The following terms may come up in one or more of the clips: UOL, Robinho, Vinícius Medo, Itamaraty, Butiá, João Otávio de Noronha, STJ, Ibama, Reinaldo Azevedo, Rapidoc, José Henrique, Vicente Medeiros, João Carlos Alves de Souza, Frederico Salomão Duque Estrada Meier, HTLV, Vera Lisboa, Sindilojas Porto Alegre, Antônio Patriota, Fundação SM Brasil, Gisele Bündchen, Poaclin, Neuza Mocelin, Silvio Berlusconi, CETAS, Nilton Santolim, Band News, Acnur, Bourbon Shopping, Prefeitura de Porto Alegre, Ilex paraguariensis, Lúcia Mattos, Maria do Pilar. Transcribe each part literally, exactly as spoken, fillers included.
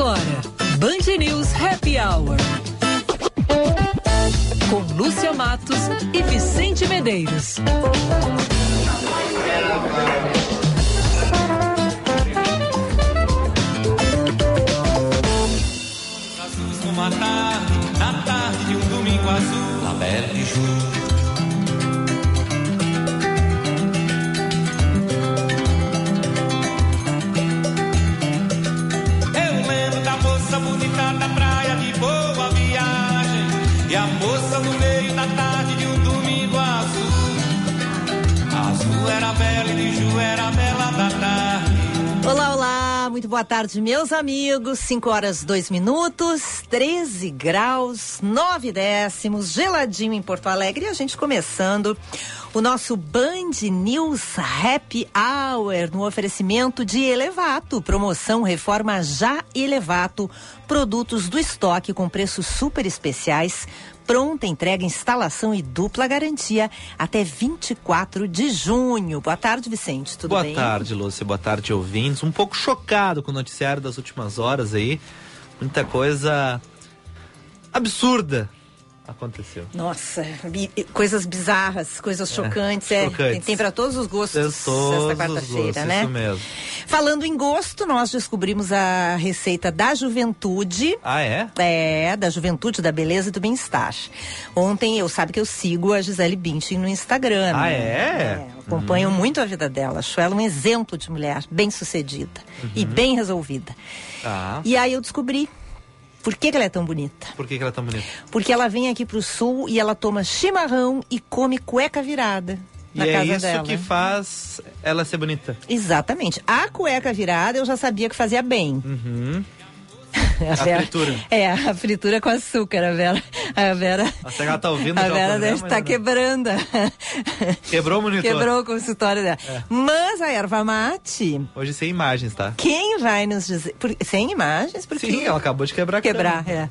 Agora, Band News Happy Hour. Com Lúcia Mattos e Vicente Medeiros. Azuis numa tarde, na tarde de um domingo azul, na Bela de Ju. Olá, olá, muito boa tarde, meus amigos. cinco horas, dois minutos, treze graus, nove décimos, geladinho em Porto Alegre. E a gente começando o nosso Band News Happy Hour no oferecimento de Elevato. Promoção Reforma Já Elevato. Produtos do estoque com preços super especiais. Pronta entrega, instalação e dupla garantia até vinte e quatro de junho. Boa tarde, Vicente, tudo bem? Boa tarde, Lúcia, boa tarde, ouvintes. Um pouco chocado com o noticiário das últimas horas aí. Muita coisa absurda aconteceu. Nossa, coisas bizarras, coisas chocantes. É, chocantes. É, tem para todos os gostos esta quarta-feira, né? Isso mesmo. Falando em gosto, nós descobrimos a receita da juventude. Ah, é? É, da juventude, da beleza e do bem-estar. Ontem, eu sabe que eu sigo a Gisele Bündchen no Instagram. Ah, né? É? É, acompanho hum. muito a vida dela. Acho ela um exemplo de mulher bem-sucedida uhum. e bem resolvida. Ah. E aí eu descobri por que, que ela é tão bonita? Por que, que ela é tão bonita? Porque ela vem aqui pro sul e ela toma chimarrão e come cueca virada na casa dela. E é isso que faz ela ser bonita. Exatamente. A cueca virada eu já sabia que fazia bem. Uhum. A, a Vera, fritura. É, a fritura com açúcar, a Vera. A Vera, até ela tá ouvindo, a Vera deve estar quebrando. Quebrou o monitor. Quebrou o consultório dela. É. Mas a erva mate... Hoje sem imagens, tá? Quem vai nos dizer... Por, sem imagens? Porque sim, ela acabou de quebrar. Quebrar, é.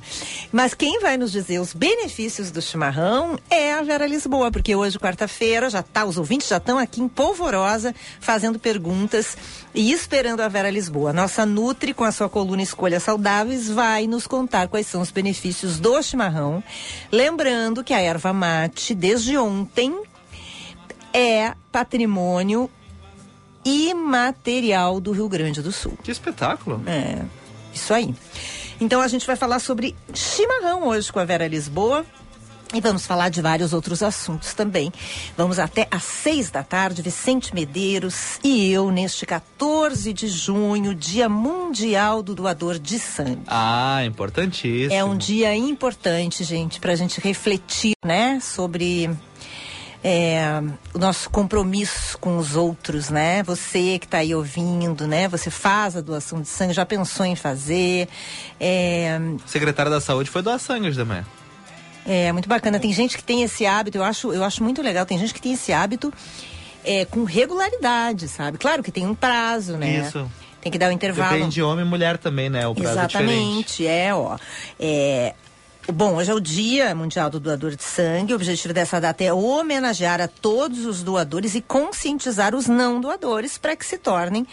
Mas quem vai nos dizer os benefícios do chimarrão é a Vera Lisboa, porque hoje, quarta-feira, já tá, os ouvintes já estão aqui em polvorosa, fazendo perguntas e esperando a Vera Lisboa. Nossa Nutri, com a sua coluna Escolha Saudável, vai nos contar quais são os benefícios do chimarrão. Lembrando que a erva mate, desde ontem, é patrimônio imaterial do Rio Grande do Sul. Que espetáculo! É, isso aí. Então a gente vai falar sobre chimarrão hoje com a Vera Lisboa. E vamos falar de vários outros assuntos também. Vamos até às seis da tarde, Vicente Medeiros e eu, neste quatorze de junho, Dia Mundial do Doador de Sangue. Ah, importantíssimo. É um dia importante, gente, pra gente refletir, né, sobre... É, o nosso compromisso com os outros, né? Você que está aí ouvindo, né? Você faz a doação de sangue, já pensou em fazer? É... O secretário da Saúde foi doar sangue hoje da manhã. É, muito bacana. Tem gente que tem esse hábito, eu acho, eu acho muito legal, tem gente que tem esse hábito é, com regularidade, sabe? Claro que tem um prazo, né? Isso. Tem que dar um intervalo. Depende de homem e mulher também, né? O prazo é diferente. Exatamente, é, ó. É... Bom, hoje é o Dia Mundial do Doador de Sangue. O objetivo dessa data é homenagear a todos os doadores e conscientizar os não doadores para que se tornem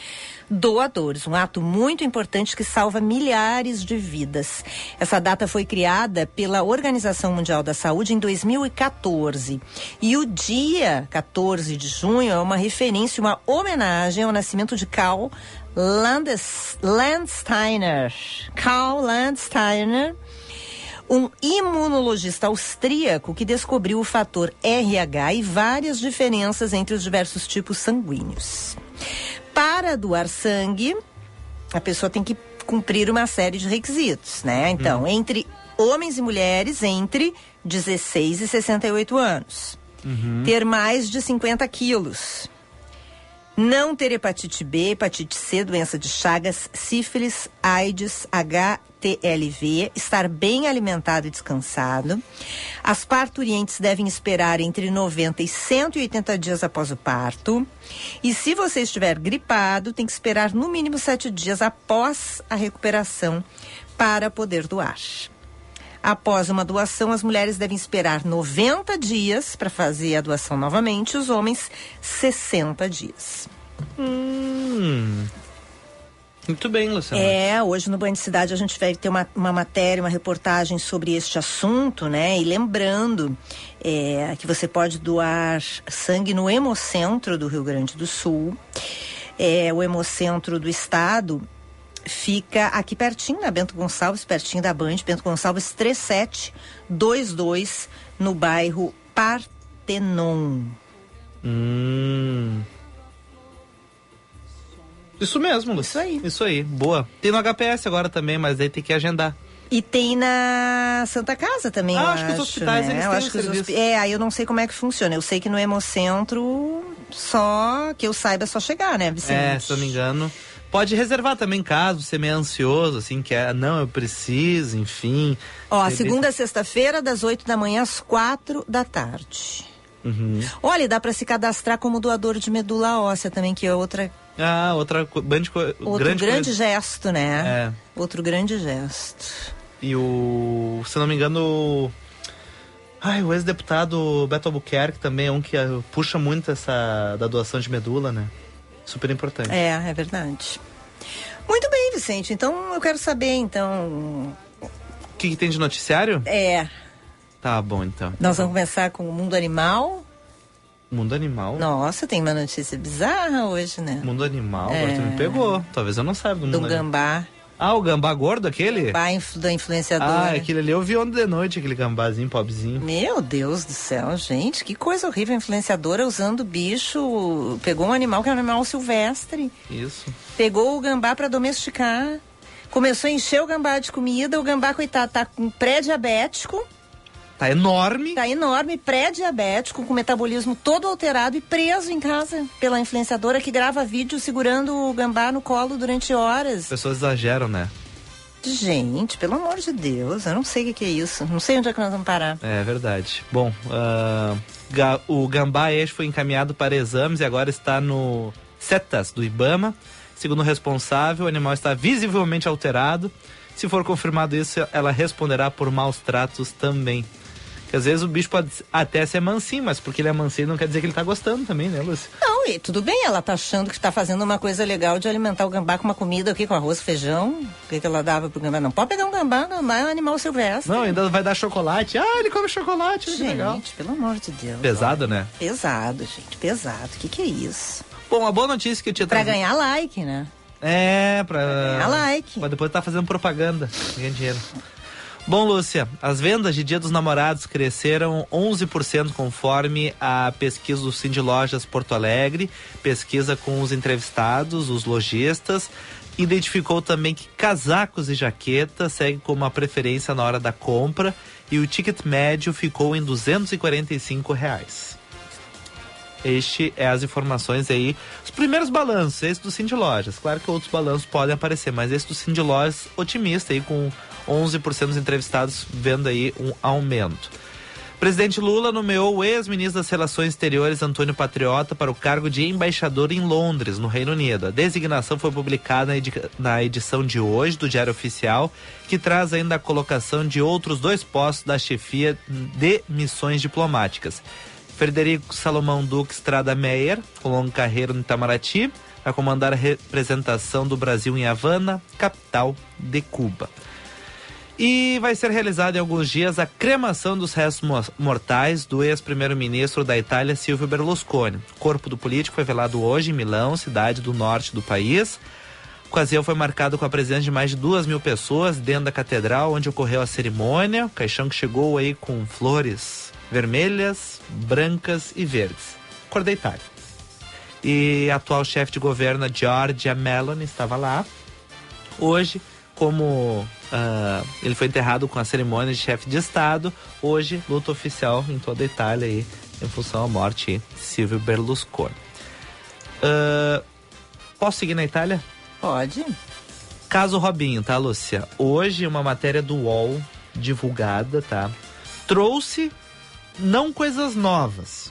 doadores. Um ato muito importante que salva milhares de vidas. Essa data foi criada pela Organização Mundial da Saúde em dois mil e quatorze. E o dia quatorze de junho é uma referência, uma homenagem ao nascimento de Karl Landes, Landsteiner. Karl Landsteiner. Um imunologista austríaco que descobriu o fator R H e várias diferenças entre os diversos tipos sanguíneos. Para doar sangue, a pessoa tem que cumprir uma série de requisitos, né? Então, hum. entre homens e mulheres, entre dezesseis e sessenta e oito anos. Uhum. Ter mais de cinquenta quilos. Não ter hepatite B, hepatite C, doença de Chagas, sífilis, AIDS, H T L V, estar bem alimentado e descansado. As parturientes devem esperar entre noventa e cento e oitenta dias após o parto. E se você estiver gripado, tem que esperar no mínimo sete dias após a recuperação para poder doar. Após uma doação, as mulheres devem esperar noventa dias para fazer a doação novamente, os homens sessenta dias. Hum. Muito bem, Luciana. É, hoje no Band Cidade a gente vai ter uma, uma matéria, uma reportagem sobre este assunto, né? E lembrando é, que você pode doar sangue no Hemocentro do Rio Grande do Sul. É, o Hemocentro do Estado fica aqui pertinho, na Bento Gonçalves, pertinho da Band, Bento Gonçalves três sete dois dois, no bairro Partenon. Hum... Isso mesmo, Lu. Isso aí. Isso aí, boa. Tem no H P S agora também, mas aí tem que agendar. E tem na Santa Casa também, ah, eu acho. Ah, acho que os hospitais, né? Eles eu têm acho que os hosp... É, aí eu não sei como é que funciona. Eu sei que no Hemocentro, só que eu saiba, é só chegar, né, Vicente? É, se eu não me engano. Pode reservar também, caso você é meio ansioso, assim, que é, não, eu preciso, enfim. Ó, Deve... segunda a sexta-feira, das oito da manhã às quatro da tarde. Uhum. Olha, dá pra se cadastrar como doador de medula óssea também, que é outra... Ah, outra grande coisa. Outro grande, grande gesto, né? É. Outro grande gesto. E o, se não me engano, ai, o ex-deputado Beto Albuquerque também é um que puxa muito essa da doação de medula, né? Super importante. É, é verdade. Muito bem, Vicente. Então, eu quero saber, então... O que, que tem de noticiário? É. Tá bom, então. Nós vamos começar com o mundo animal... Mundo animal. Nossa, tem uma notícia bizarra hoje, né? Mundo animal, é... agora tu me pegou. Talvez eu não saiba do mundo animal. Do gambá. Animal. Ah, o gambá gordo, aquele? O gambá influ- da influenciadora. Ah, aquele ali eu vi ontem de noite, aquele gambazinho, pobrezinho. Meu Deus do céu, gente. Que coisa horrível. A influenciadora usando bicho. Pegou um animal que era um animal silvestre. Isso. Pegou o gambá pra domesticar. Começou a encher o gambá de comida. O gambá, coitado, tá com pré-diabético. Tá enorme. Tá enorme, pré-diabético, com o metabolismo todo alterado e preso em casa pela influenciadora que grava vídeo segurando o gambá no colo durante horas. As pessoas exageram, né? Gente, pelo amor de Deus, eu não sei o que, que é isso. Não sei onde é que nós vamos parar. É verdade. Bom, uh, ga- o gambá este foi encaminhado para exames e agora está no CETAS do Ibama. Segundo o responsável, o animal está visivelmente alterado. Se for confirmado isso, ela responderá por maus tratos também. Porque às vezes o bicho pode até ser mansinho, mas porque ele é mansinho não quer dizer que ele tá gostando também, né, Lúcia? Não, e tudo bem, ela tá achando que tá fazendo uma coisa legal de alimentar o gambá com uma comida aqui, com arroz, feijão. O que, que ela dava pro gambá? Não pode pegar um gambá, um gambá é um animal silvestre. Não, ainda vai dar chocolate. Ah, ele come chocolate, gente, que legal. Gente, pelo amor de Deus. Pesado, olha, né? Pesado, gente, pesado. O que que é isso? Bom, uma boa notícia que eu tinha trazido. Pra ganhar like, né? É, pra... pra ganhar like. Pra depois tá fazendo propaganda, ganhar dinheiro. Bom, Lúcia, as vendas de Dia dos Namorados cresceram onze por cento conforme a pesquisa do Sindilojas Porto Alegre, pesquisa com os entrevistados, os lojistas. Identificou também que casacos e jaquetas seguem como a preferência na hora da compra e o ticket médio ficou em duzentos e quarenta e cinco reais. Este é as informações aí, os primeiros balanços, esse do Sindilojas. Claro que outros balanços podem aparecer, mas esse do Sindilojas otimista aí com onze por cento dos entrevistados vendo aí um aumento. Presidente Lula nomeou o ex-ministro das Relações Exteriores, Antônio Patriota, para o cargo de embaixador em Londres, no Reino Unido. A designação foi publicada na edição de hoje do Diário Oficial, que traz ainda a colocação de outros dois postos da chefia de missões diplomáticas. Frederico Salomão Duque Estrada Meier, com longa carreira no Itamaraty, vai comandar a representação do Brasil em Havana, capital de Cuba. E vai ser realizada em alguns dias a cremação dos restos mortais do ex-primeiro-ministro da Itália, Silvio Berlusconi. O corpo do político foi velado hoje em Milão, cidade do norte do país. A ocasião foi marcada com a presença de mais de duas mil pessoas dentro da catedral, onde ocorreu a cerimônia. O caixão que chegou aí com flores vermelhas, brancas e verdes. Cor da Itália. E a atual chefe de governo, Giorgia Meloni, estava lá. Hoje, como... Uh, ele foi enterrado com a cerimônia de chefe de Estado. Hoje, luto oficial em toda a Itália aí, em função à morte de Silvio Berlusconi. Uh, posso seguir na Itália? Pode. Caso Robinho, tá, Lúcia? Hoje, uma matéria do U O L divulgada, tá? Trouxe não coisas novas,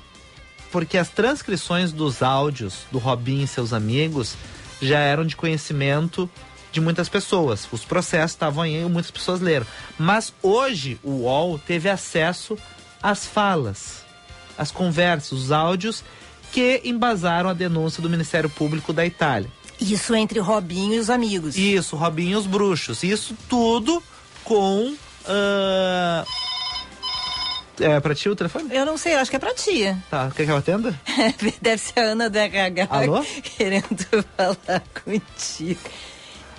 porque as transcrições dos áudios do Robinho e seus amigos já eram de conhecimento de muitas pessoas. Os processos estavam aí e muitas pessoas leram. Mas hoje o U O L teve acesso às falas, às conversas, os áudios que embasaram a denúncia do Ministério Público da Itália. Isso entre Robinho e os amigos. Isso, Robinho e os bruxos. Isso tudo com... Uh... É pra ti o telefone? Eu não sei, eu acho que é pra ti. Tá, quer que eu atenda? Deve ser a Ana do R H. Alô? Querendo falar contigo.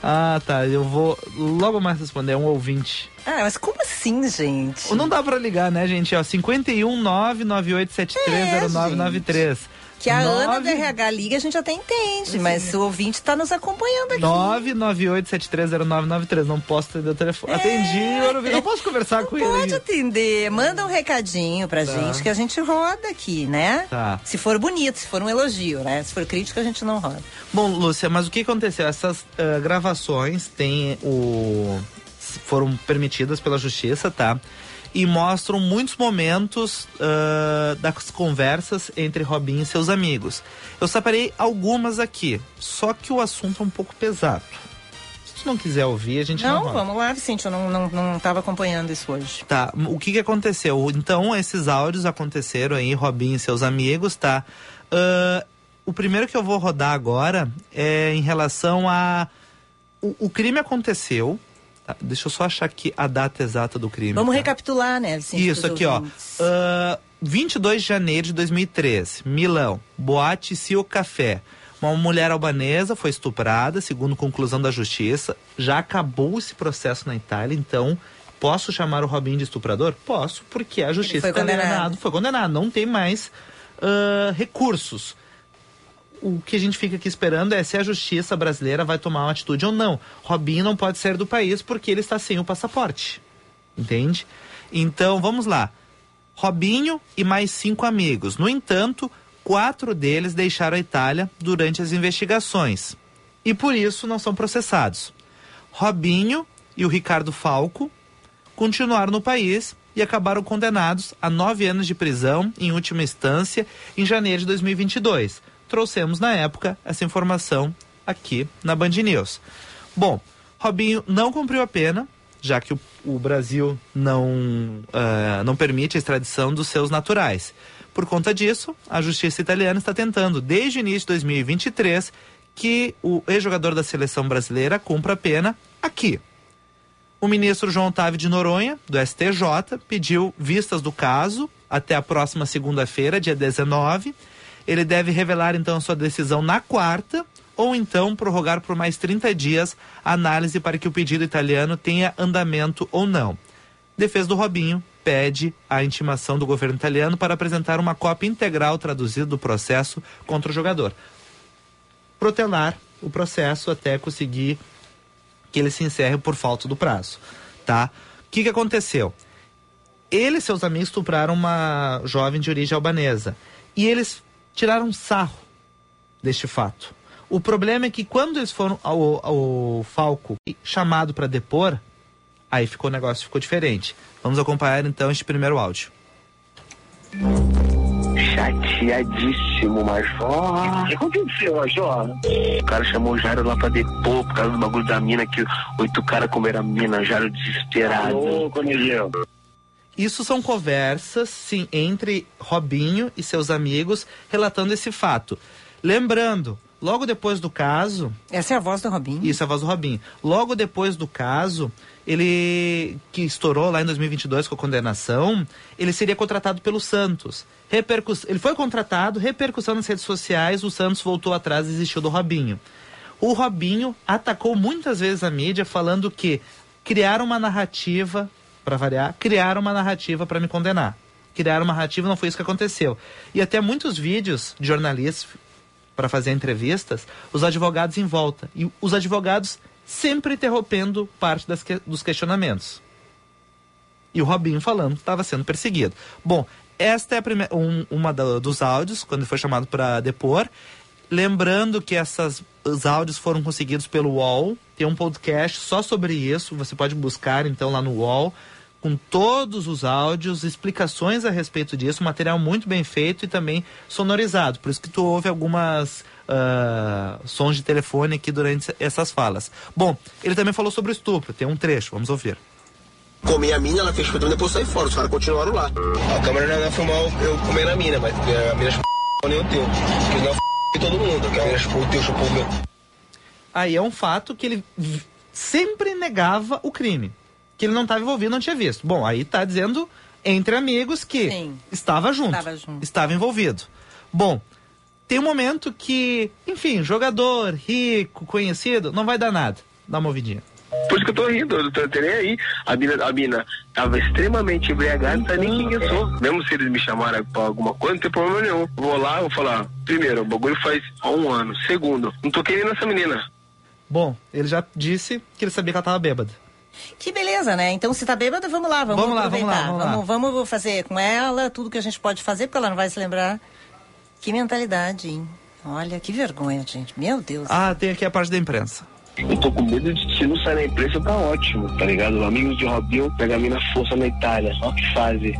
Ah, tá, eu vou logo mais responder, é um ouvinte. Ah, mas como assim, gente? Não dá pra ligar, né, gente? Ó, cinco um nove nove oito sete três zero nove nove três. Que a nove... Ana do R H liga, a gente até entende, sim, mas o ouvinte tá nos acompanhando aqui. nove nove oito sete três zero nove nove três, não posso atender o telefone. É. Atendi, eu não, não posso conversar não com ele. Não pode atender, manda um recadinho pra tá. gente, que a gente roda aqui, né? Tá. Se for bonito, se for um elogio, né? Se for crítico, a gente não roda. Bom, Lúcia, mas o que aconteceu? Essas uh, gravações têm o... foram permitidas pela justiça, tá? E mostram muitos momentos uh, das conversas entre Robinho e seus amigos. Eu separei algumas aqui, só que o assunto é um pouco pesado. Se tu não quiser ouvir, a gente não... Não, vamos lá, Vicente, eu não, não, não tava acompanhando isso hoje. Tá, o que que aconteceu? Então, esses áudios aconteceram aí, Robinho e seus amigos, tá? Uh, o primeiro que eu vou rodar agora é em relação a... O, o crime aconteceu... Deixa eu só achar aqui a data exata do crime. Vamos tá? recapitular, né, Vicente? Isso, aqui, ouvintes. ó. Uh, vinte e dois de janeiro de dois mil e treze, Milão, boate Cio Café. Uma mulher albanesa foi estuprada, segundo conclusão da justiça. Já acabou esse processo na Itália, então posso chamar o Robinho de estuprador? Posso, porque a justiça foi condenada. Foi condenado, não tem mais uh, recursos. O que a gente fica aqui esperando é se a justiça brasileira vai tomar uma atitude ou não. Robinho não pode sair do país porque ele está sem o passaporte. Entende? Então, vamos lá. Robinho e mais cinco amigos. No entanto, quatro deles deixaram a Itália durante as investigações. E por isso não são processados. Robinho e o Ricardo Falco continuaram no país e acabaram condenados a nove anos de prisão, em última instância, em janeiro de dois mil e vinte e dois. Trouxemos, na época, essa informação aqui na Band News. Bom, Robinho não cumpriu a pena, já que o, o Brasil não, uh, não permite a extradição dos seus naturais. Por conta disso, a justiça italiana está tentando, desde o início de dois mil e vinte e três, que o ex-jogador da seleção brasileira cumpra a pena aqui. O ministro João Otávio de Noronha, do S T J, pediu vistas do caso até a próxima segunda-feira, dia dezenove, Ele deve revelar, então, a sua decisão na quarta ou, então, prorrogar por mais trinta dias a análise para que o pedido italiano tenha andamento ou não. Defesa do Robinho pede a intimação do governo italiano para apresentar uma cópia integral traduzida do processo contra o jogador. Protelar o processo até conseguir que ele se encerre por falta do prazo, tá? O que que aconteceu? Ele e seus amigos estupraram uma jovem de origem albanesa e eles... tiraram sarro deste fato. O problema é que quando eles foram ao, ao Falco chamado para depor, aí ficou o negócio ficou diferente. Vamos acompanhar então este primeiro áudio. Chateadíssimo, Major. O que aconteceu, Major? O cara chamou o Jairo lá pra depor por causa do bagulho da mina, que oito caras comeram a mina, o Jairo desesperado. Alô, Cornelio. Isso são conversas, sim, entre Robinho e seus amigos, relatando esse fato. Lembrando, logo depois do caso... Essa é a voz do Robinho? Isso, é a voz do Robinho. Logo depois do caso, ele, que estourou lá em dois mil e vinte e dois com a condenação, ele seria contratado pelo Santos. Repercuss... Ele foi contratado, repercussão nas redes sociais, o Santos voltou atrás e desistiu do Robinho. O Robinho atacou muitas vezes a mídia, falando que criaram uma narrativa... para variar, criaram uma narrativa para me condenar. Criaram uma narrativa, não foi isso que aconteceu. E até muitos vídeos de jornalistas, para fazer entrevistas, os advogados em volta. E os advogados sempre interrompendo parte das que, dos questionamentos. E o Robinho falando que estava sendo perseguido. Bom, esta é a primeira, um, uma da, dos áudios, quando foi chamado para depor. Lembrando que essas, os áudios foram conseguidos pelo U O L. Tem um podcast só sobre isso, você pode buscar então lá no U O L. Com todos os áudios, explicações a respeito disso, material muito bem feito e também sonorizado. Por isso que tu ouve algumas uh, sons de telefone aqui durante essas falas. Bom, ele também falou sobre o estupro, tem um trecho, vamos ouvir. Comi a mina, ela fez o depois saí fora, os caras continuaram lá. A câmera não ia filmar eu comendo a mina, mas a mina nem o teu. Porque não f*** todo mundo, a mina chupou o teu, chupou o meu. aí é um fato que ele sempre negava o crime, que ele não estava envolvido, não tinha visto. Bom, aí está dizendo entre amigos que Sim, estava junto, estava junto, estava envolvido. Bom, tem um momento que, enfim, jogador, rico, conhecido, não vai dar nada. Dá uma ouvidinha. Por isso que eu tô rindo, eu tô nem aí. A Bina, a Bina tava extremamente embriagada, não sabe nem quem eu sou. Mesmo se eles me chamaram pra alguma coisa, não tem problema nenhum. Vou lá, vou falar, primeiro, o bagulho faz há um ano. Segundo, não tô querendo essa menina. Bom, ele já disse que ele sabia que ela tava bêbada. Que beleza, né? Então, se tá bêbada, vamos lá, vamos, vamos aproveitar. Lá, vamos, lá, vamos, vamos, lá. vamos fazer com ela tudo que a gente pode fazer, porque ela não vai se lembrar. Que mentalidade, hein? Olha, que vergonha, gente. Meu Deus. Ah, tem aqui a parte da imprensa. Eu tô com medo de se não sair na imprensa, tá ótimo, tá ligado? Amigos de Robinho pegam a mina força na Itália, ó que fase.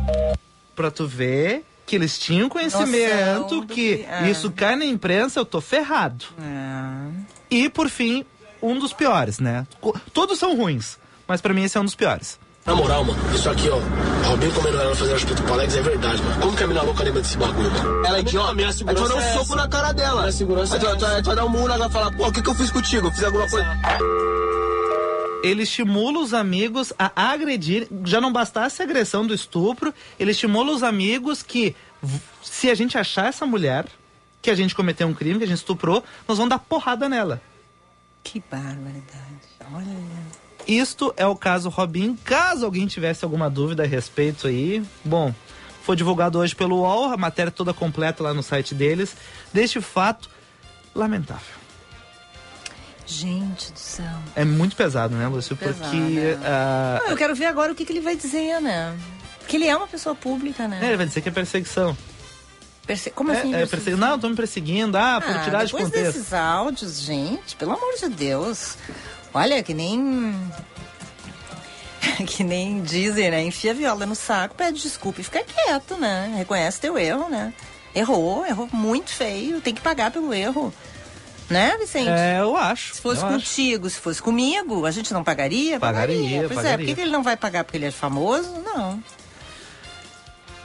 Pra tu ver que eles tinham conhecimento, Noção que, que... Ah. isso cai na imprensa, eu tô ferrado. Ah. E, por fim, um dos piores, né? Todos são ruins, mas pra mim esse é um dos piores. Na moral, mano, isso aqui, ó, Robinho comendo ela fazendo hospital pro Alex é verdade, mano. Como que a mina louca lembra desse bagulho, mano? Ela é idiota, minha segurança. Aí tu vai dar um é soco essa. na cara dela. Minha segurança aí tu, é tu, aí tu vai dar um muro, ela vai falar, pô, o que que eu fiz contigo? Eu fiz alguma coisa? Ele estimula os amigos a agredir, já não bastasse a agressão do estupro, ele estimula os amigos que, se a gente achar essa mulher, que a gente cometeu um crime, que a gente estuprou, nós vamos dar porrada nela. Que barbaridade, olha... Isto é o caso Robinho. Caso alguém tivesse alguma dúvida a respeito aí, bom, foi divulgado hoje pelo U O L, a matéria toda completa lá no site deles, deste fato lamentável. Gente do céu. É muito pesado, né, Lúcio? Pesado, Porque... Né? Ah, eu quero ver agora o que, que ele vai dizer, né? Porque ele é uma pessoa pública, né? É, ele vai dizer que é perseguição. Perse... Como é, assim? É, persegui... Não, estão me perseguindo. Ah, ah por tirar de contexto. Depois desses áudios, gente, pelo amor de Deus... Olha, que nem... que nem dizem, né? Enfia a viola no saco, pede desculpa e fica quieto, né? Reconhece teu erro, né? Errou, errou muito feio. Tem que pagar pelo erro. Né, Vicente? É, eu acho. Se fosse contigo, acho. se fosse comigo, a gente não pagaria? Pagaria, pagaria. Pois pagaria. é, por que, que ele não vai pagar? Porque ele é famoso? Não.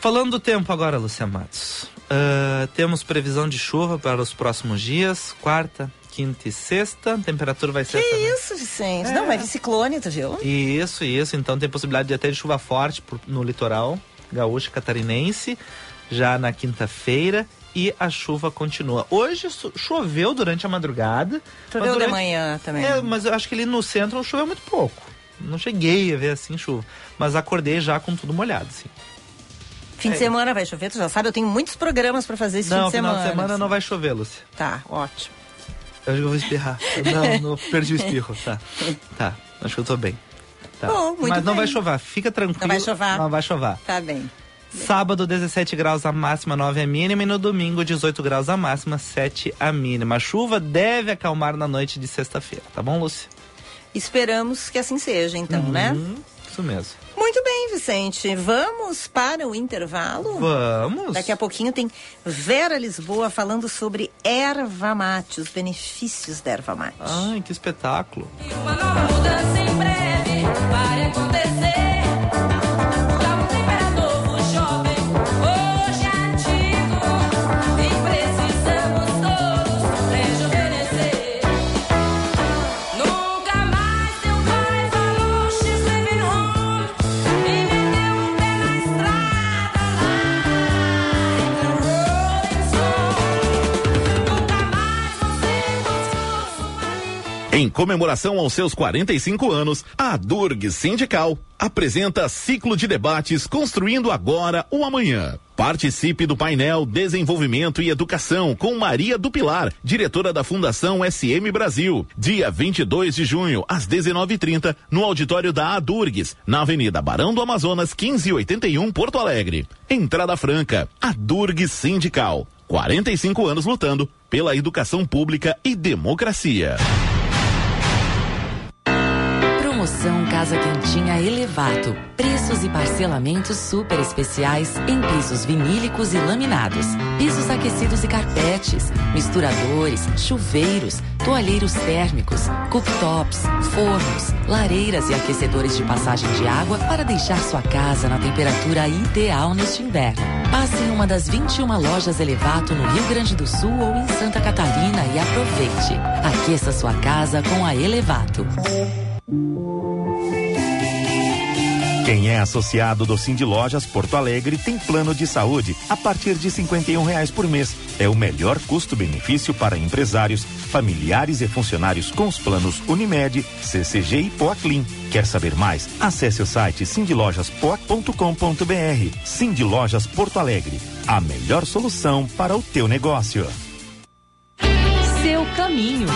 Falando do tempo agora, Lúcia Mattos. Uh, temos previsão de chuva para os próximos dias. Quarta... quinta e sexta, a temperatura vai ser... Que essa, isso, né? Vicente? É. Não, vai vir ciclone, tu viu? Isso, isso. Então tem possibilidade de até de chuva forte por, no litoral gaúcho catarinense, já na quinta-feira, e a chuva continua. Hoje choveu durante a madrugada. Choveu durante... de manhã também. É, mas eu acho que ali no centro choveu muito pouco. Não cheguei a ver assim chuva, mas acordei já com tudo molhado, assim. Fim de semana vai chover, tu já sabe, eu tenho muitos programas pra fazer esse não, fim de semana. Não, final de semana assim. Não vai chover, Lúcia. Tá, ótimo. Eu acho que eu vou espirrar. Não, não perdi o espirro. Tá, tá. Acho que eu tô bem. Tá. Bom, muito Mas não bem. vai chover, fica tranquilo. Não vai chover? Não vai chover. Tá bem. Sábado, dezessete graus a máxima, nove a mínima. E no domingo, dezoito graus a máxima, sete a mínima. A chuva deve acalmar na noite de sexta-feira. Tá bom, Lúcia? Esperamos que assim seja, então, uhum, né? Isso mesmo. Muito bem, Vicente. Vamos para o intervalo? Vamos. Daqui a pouquinho tem Vera Lisboa falando sobre erva mate, os benefícios da erva mate. Ai, que espetáculo. Uma nova mudança em breve vai acontecer. Em comemoração aos seus quarenta e cinco anos, a Adurgs Sindical apresenta ciclo de debates Construindo Agora o Amanhã. Participe do painel Desenvolvimento e Educação com Maria do Pilar, diretora da Fundação S M Brasil. Dia vinte e dois de junho, às dezenove e trinta, no auditório da Adurgs, na Avenida Barão do Amazonas, quinze oitenta e um, Porto Alegre. Entrada franca, Adurgs Sindical. quarenta e cinco anos lutando pela educação pública e democracia. Promoção Casa Quentinha Elevato. Preços e parcelamentos super especiais em pisos vinílicos e laminados, pisos aquecidos e carpetes, misturadores, chuveiros, toalheiros térmicos, cooktops, fornos, lareiras e aquecedores de passagem de água para deixar sua casa na temperatura ideal neste inverno. Passe em uma das vinte e uma lojas Elevato no Rio Grande do Sul ou em Santa Catarina e aproveite. Aqueça sua casa com a Elevato. Quem é associado do Sindilojas Porto Alegre tem plano de saúde a partir de cinquenta e um reais por mês. É o melhor custo-benefício para empresários, familiares e funcionários com os planos Unimed, C C G e Poaclin. Quer saber mais? Acesse o site sindilojas poa ponto com ponto br. Sindilojas Porto Alegre, a melhor solução para o teu negócio. Seu caminho.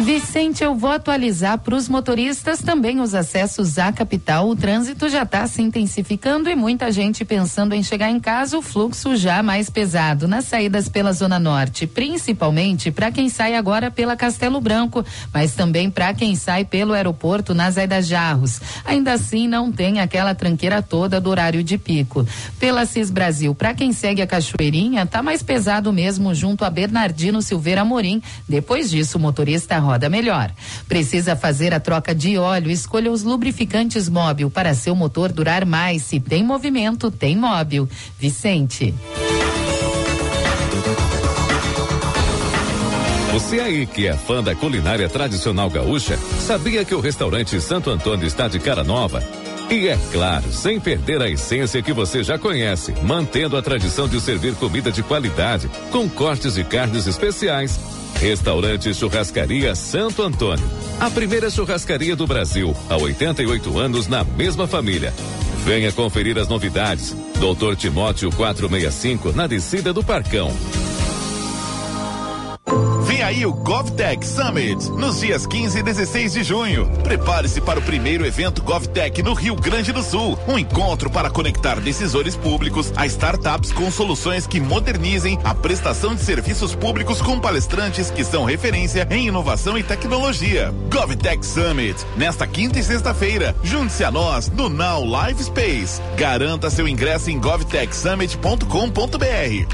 Vicente, eu vou atualizar para os motoristas também os acessos à capital. O trânsito já está se intensificando e muita gente pensando em chegar em casa, o fluxo já mais pesado nas saídas pela Zona Norte, principalmente para quem sai agora pela Castelo Branco, mas também para quem sai pelo aeroporto nas Aida Jarros. Ainda assim, não tem aquela tranqueira toda do horário de pico. Pela S I S Brasil, para quem segue a Cachoeirinha, tá mais pesado mesmo junto a Bernardino Silveira Amorim. Depois disso, o motorista roda melhor. Precisa fazer a troca de óleo, escolha os lubrificantes Móbil para seu motor durar mais. Se tem movimento, tem Móbil. Vicente. Você aí que é fã da culinária tradicional gaúcha, sabia que o restaurante Santo Antônio está de cara nova? E é claro, sem perder a essência que você já conhece, mantendo a tradição de servir comida de qualidade, com cortes de carnes especiais. Restaurante Churrascaria Santo Antônio, a primeira churrascaria do Brasil, há oitenta e oito anos na mesma família. Venha conferir as novidades. doutor Timóteo quatrocentos e sessenta e cinco, na descida do Parcão. Vem aí o GovTech Summit, nos dias quinze e dezesseis de junho. Prepare-se para o primeiro evento GovTech no Rio Grande do Sul. Um encontro para conectar decisores públicos a startups com soluções que modernizem a prestação de serviços públicos com palestrantes que são referência em inovação e tecnologia. GovTech Summit, nesta quinta e sexta-feira. Junte-se a nós no Now Live Space. Garanta seu ingresso em govtech summit ponto com ponto br.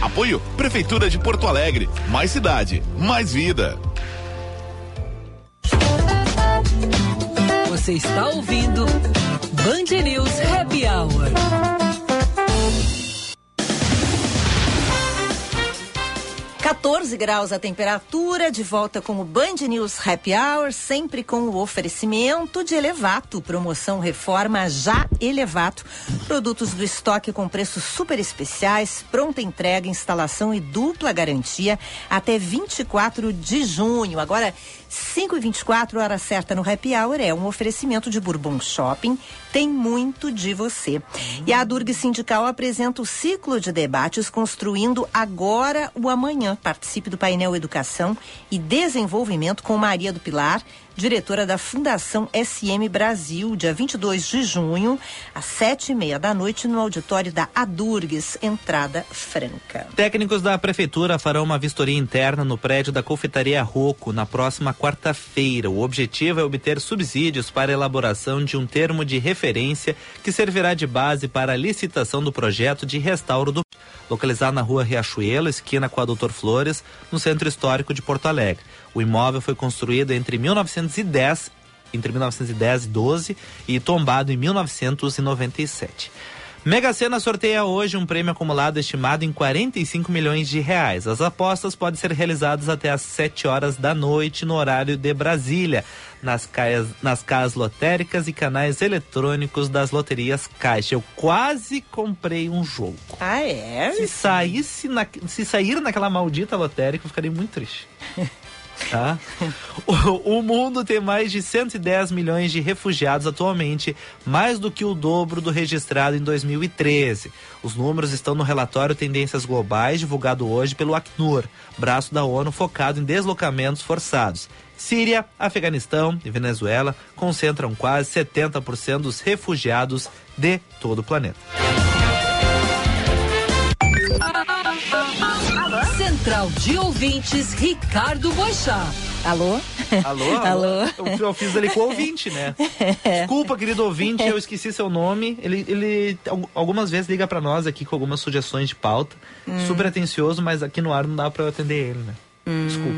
Apoio Prefeitura de Porto Alegre. Mais cidade, mais vida. Você está ouvindo Band News Happy Hour. quatorze graus a temperatura, de volta com o Band News Happy Hour, sempre com o oferecimento de Elevato, promoção reforma já Elevato, produtos do estoque com preços super especiais, pronta entrega, instalação e dupla garantia até vinte e quatro de junho. Agora, cinco e vinte e quatro, hora certa no Happy Hour, é um oferecimento de Bourbon Shopping, tem muito de você. E a Adurgs Sindical apresenta o ciclo de debates Construindo Agora o Amanhã. Participe do painel Educação e Desenvolvimento com Maria do Pilar, diretora da Fundação S M Brasil, dia vinte e dois de junho, às sete e meia da noite, no auditório da Adurgs, entrada franca. Técnicos da Prefeitura farão uma vistoria interna no prédio da Confeitaria Roco na próxima quarta-feira. O objetivo é obter subsídios para a elaboração de um termo de referência que servirá de base para a licitação do projeto de restauro do... localizado na rua Riachuelo, esquina com a doutor Flores, no centro histórico de Porto Alegre. O imóvel foi construído entre mil novecentos e dez, entre mil novecentos e dez e doze e tombado em mil novecentos e noventa e sete. Mega Sena sorteia hoje um prêmio acumulado estimado em quarenta e cinco milhões de reais. As apostas podem ser realizadas até às sete horas da noite no horário de Brasília, nas casas, nas casas lotéricas e canais eletrônicos das loterias Caixa. Eu quase comprei um jogo. Ah, é? Se, saísse na, se sair naquela maldita lotérica, eu ficaria muito triste. Tá? O, o mundo tem mais de cento e dez milhões de refugiados atualmente, mais do que o dobro do registrado em dois mil e treze. Os números estão no relatório Tendências Globais, divulgado hoje pelo Acnur, braço da ONU focado em deslocamentos forçados. Síria, Afeganistão e Venezuela concentram quase setenta por cento dos refugiados de todo o planeta. Central de Ouvintes, Ricardo Boixá. Alô? Alô? Alô? Eu, eu fiz ali com o ouvinte, né? É. Desculpa, querido ouvinte, eu esqueci seu nome. Ele, ele algumas vezes liga pra nós aqui com algumas sugestões de pauta. Hum. Super atencioso, mas aqui no ar não dá pra eu atender ele, né? Desculpa.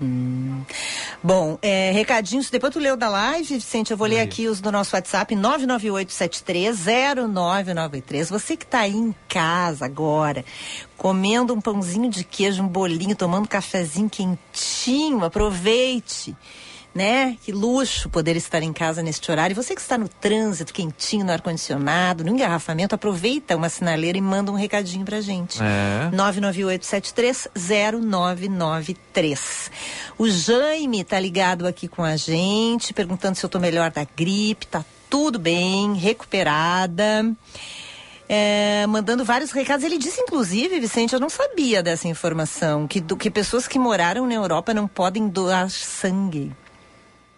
Uhum. Bom, é, recadinhos, depois tu leu da live, Vicente, eu vou ler aqui os do nosso WhatsApp, nove nove oito sete três zero nove nove três. Você que tá aí em casa agora, comendo um pãozinho de queijo, um bolinho, tomando um cafezinho quentinho, aproveite, né? Que luxo poder estar em casa neste horário. E você que está no trânsito, quentinho, no ar-condicionado, no engarrafamento, aproveita uma sinaleira e manda um recadinho pra gente. É. nove nove oito sete três zero nove nove três. O Jaime tá ligado aqui com a gente, perguntando se eu tô melhor da gripe, tá tudo bem, recuperada. É, mandando vários recados. Ele disse, inclusive, Vicente, eu não sabia dessa informação, que, do, que pessoas que moraram na Europa não podem doar sangue.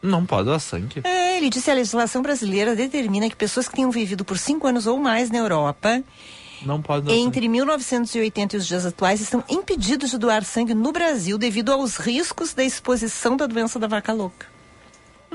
Não pode doar sangue. É, ele disse que a legislação brasileira determina que pessoas que tenham vivido por cinco anos ou mais na Europa, não pode doar entre sangue. mil novecentos e oitenta e os dias atuais, estão impedidos de doar sangue no Brasil devido aos riscos da exposição da doença da vaca louca.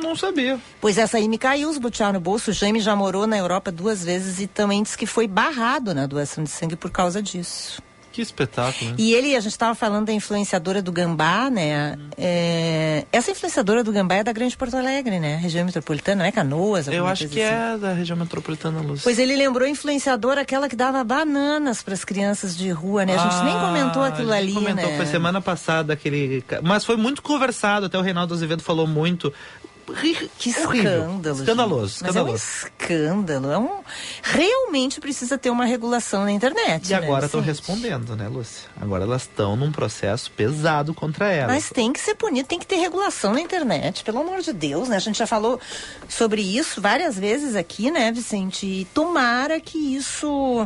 Não sabia. Pois essa aí me caiu, os butiá no bolso. O Jaime já morou na Europa duas vezes e também disse que foi barrado na doação de sangue por causa disso. Que espetáculo, né? E ele, a gente estava falando da influenciadora do Gambá, né? Hum. É, essa influenciadora do Gambá é da Grande Porto Alegre, né? Região metropolitana, não é Canoas? Eu acho que assim. É da região metropolitana, Lúcia. Pois ele lembrou a influenciadora, aquela que dava bananas para as crianças de rua, né? A gente ah, nem comentou aquilo ali, né? A gente comentou, né? Foi semana passada aquele... Mas foi muito conversado, até o Reinaldo Azevedo falou muito... Que escândalo. Escandaloso, escandaloso. Mas é um escândalo. É um... Realmente precisa ter uma regulação na internet. E né, agora estão respondendo, né, Lúcia? Agora elas estão num processo pesado contra elas. Mas tem que ser punido, tem que ter regulação na internet, pelo amor de Deus, né? A gente já falou sobre isso várias vezes aqui, né, Vicente? E tomara que isso...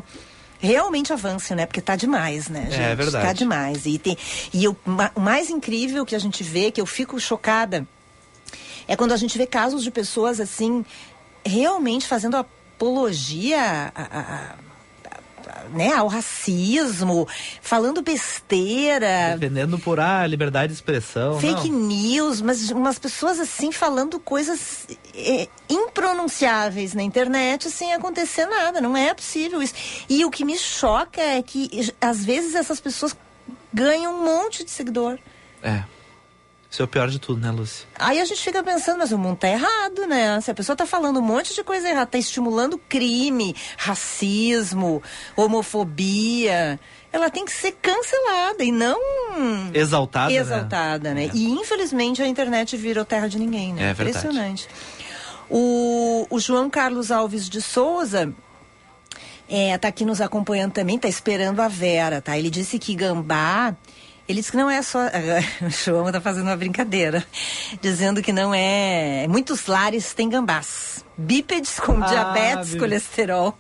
realmente avance, né? Porque tá demais, né, gente? É verdade. Tá demais. E, tem... e eu... o mais incrível que a gente vê, que eu fico chocada... é quando a gente vê casos de pessoas, assim, realmente fazendo apologia a, a, a, a, né, ao racismo, falando besteira. Defendendo por a liberdade de expressão. Fake não. news, mas umas pessoas, assim, falando coisas é, impronunciáveis na internet sem acontecer nada. Não é possível isso. E o que me choca é que, às vezes, essas pessoas ganham um monte de seguidor. É. Isso é o pior de tudo, né, Lúcia? Aí a gente fica pensando, mas o mundo tá errado, né? Se a pessoa tá falando um monte de coisa errada, tá estimulando crime, racismo, homofobia, ela tem que ser cancelada e não... Exaltada, Exaltada, né? né? É. E infelizmente a internet virou terra de ninguém, né? É verdade. Impressionante. O, o João Carlos Alves de Souza... é, tá aqui nos acompanhando também, tá esperando a Vera, tá? Ele disse que Gambá... ele disse que não é só... o João tá fazendo uma brincadeira. Dizendo que não é... muitos lares têm gambás. Bípedes com ah, diabetes, bípedes. colesterol.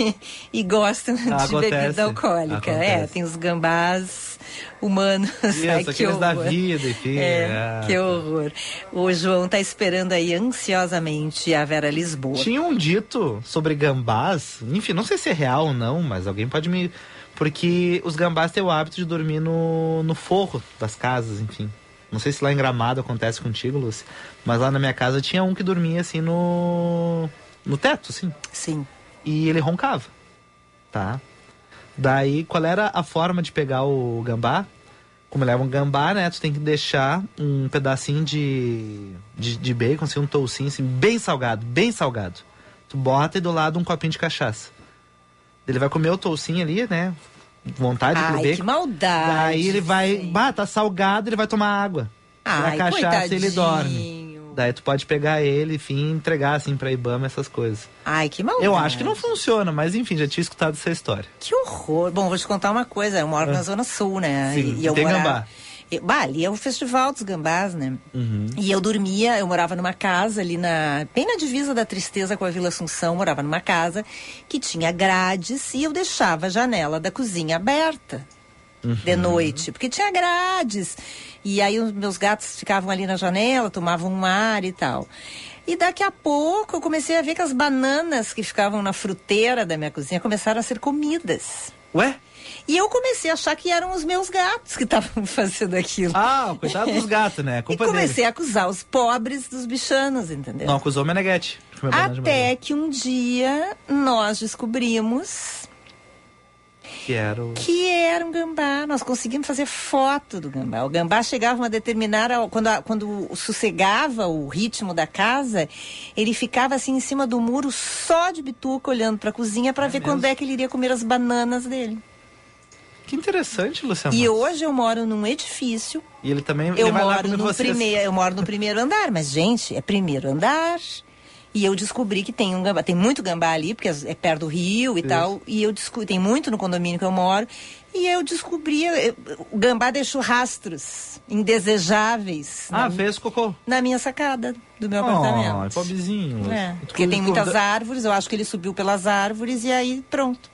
E, e gostam Acontece. de bebida alcoólica. Acontece. É, tem os gambás humanos. Isso, Ai, aqueles horror. da vida, enfim. É, é. Que horror. O João tá esperando aí ansiosamente a Vera Lisboa. Tinha um dito sobre gambás. Enfim, não sei se é real ou não, mas alguém pode me... porque os gambás têm o hábito de dormir no, no forro das casas, enfim. Não sei se lá em Gramado acontece contigo, Lúcia, mas lá na minha casa tinha um que dormia, assim, no, no teto, assim. Sim. E ele roncava, tá? Daí, qual era a forma de pegar o gambá? Como leva um gambá, né? Tu tem que deixar um pedacinho de, de, de bacon, assim, um toucinho, assim, bem salgado, bem salgado. Tu bota e do lado um copinho de cachaça. Ele vai comer o toucinho ali, né? Vontade de beber. Ai, que maldade. Daí ele vai... ah, tá salgado, ele vai tomar água. Ai, na cachaça, ele dorme. Daí tu pode pegar ele, enfim, entregar, assim, pra Ibama, essas coisas. Ai, que maldade. Eu acho que não funciona, mas enfim, já tinha escutado essa história. Que horror. Bom, vou te contar uma coisa. Eu moro ah. na Zona Sul, né? Sim, e, e eu tem morava... gambá. Eu, bah, ali é o Festival dos Gambás, né? Uhum. E eu dormia, eu morava numa casa ali na... bem na divisa da Tristeza com a Vila Assunção, morava numa casa que tinha grades e eu deixava a janela da cozinha aberta uhum. de noite, porque tinha grades. E aí os meus gatos ficavam ali na janela, tomavam um ar e tal. E daqui a pouco eu comecei a ver que as bananas que ficavam na fruteira da minha cozinha começaram a ser comidas. Ué? E eu comecei a achar que eram os meus gatos que estavam fazendo aquilo. Ah, coitado dos gatos, né? Culpa e comecei dele. a acusar os pobres dos bichanos, entendeu? Não, acusou o Meneghete. Até que um dia nós descobrimos... Que era, o... que era um gambá. Nós conseguimos fazer foto do gambá. O gambá chegava a uma determinada... Quando, a, quando sossegava o ritmo da casa, ele ficava assim em cima do muro, só de bituca, olhando para a cozinha para é ver mesmo? quando é que ele iria comer as bananas dele. Que interessante, Luciana. E hoje eu moro num edifício. E ele também ele eu vai moro lá no primeiro Eu moro no primeiro andar, mas, gente, é primeiro andar... E eu descobri que tem um gambá, tem muito gambá ali, porque é perto do rio e Isso. tal. E eu descobri, tem muito no condomínio que eu moro. E eu descobri, eu, o gambá deixou rastros indesejáveis. Ah, na, fez cocô? Na minha sacada do meu oh, apartamento. Ah, é pobrezinho. É, porque tem muitas árvores, eu acho que ele subiu pelas árvores e aí pronto.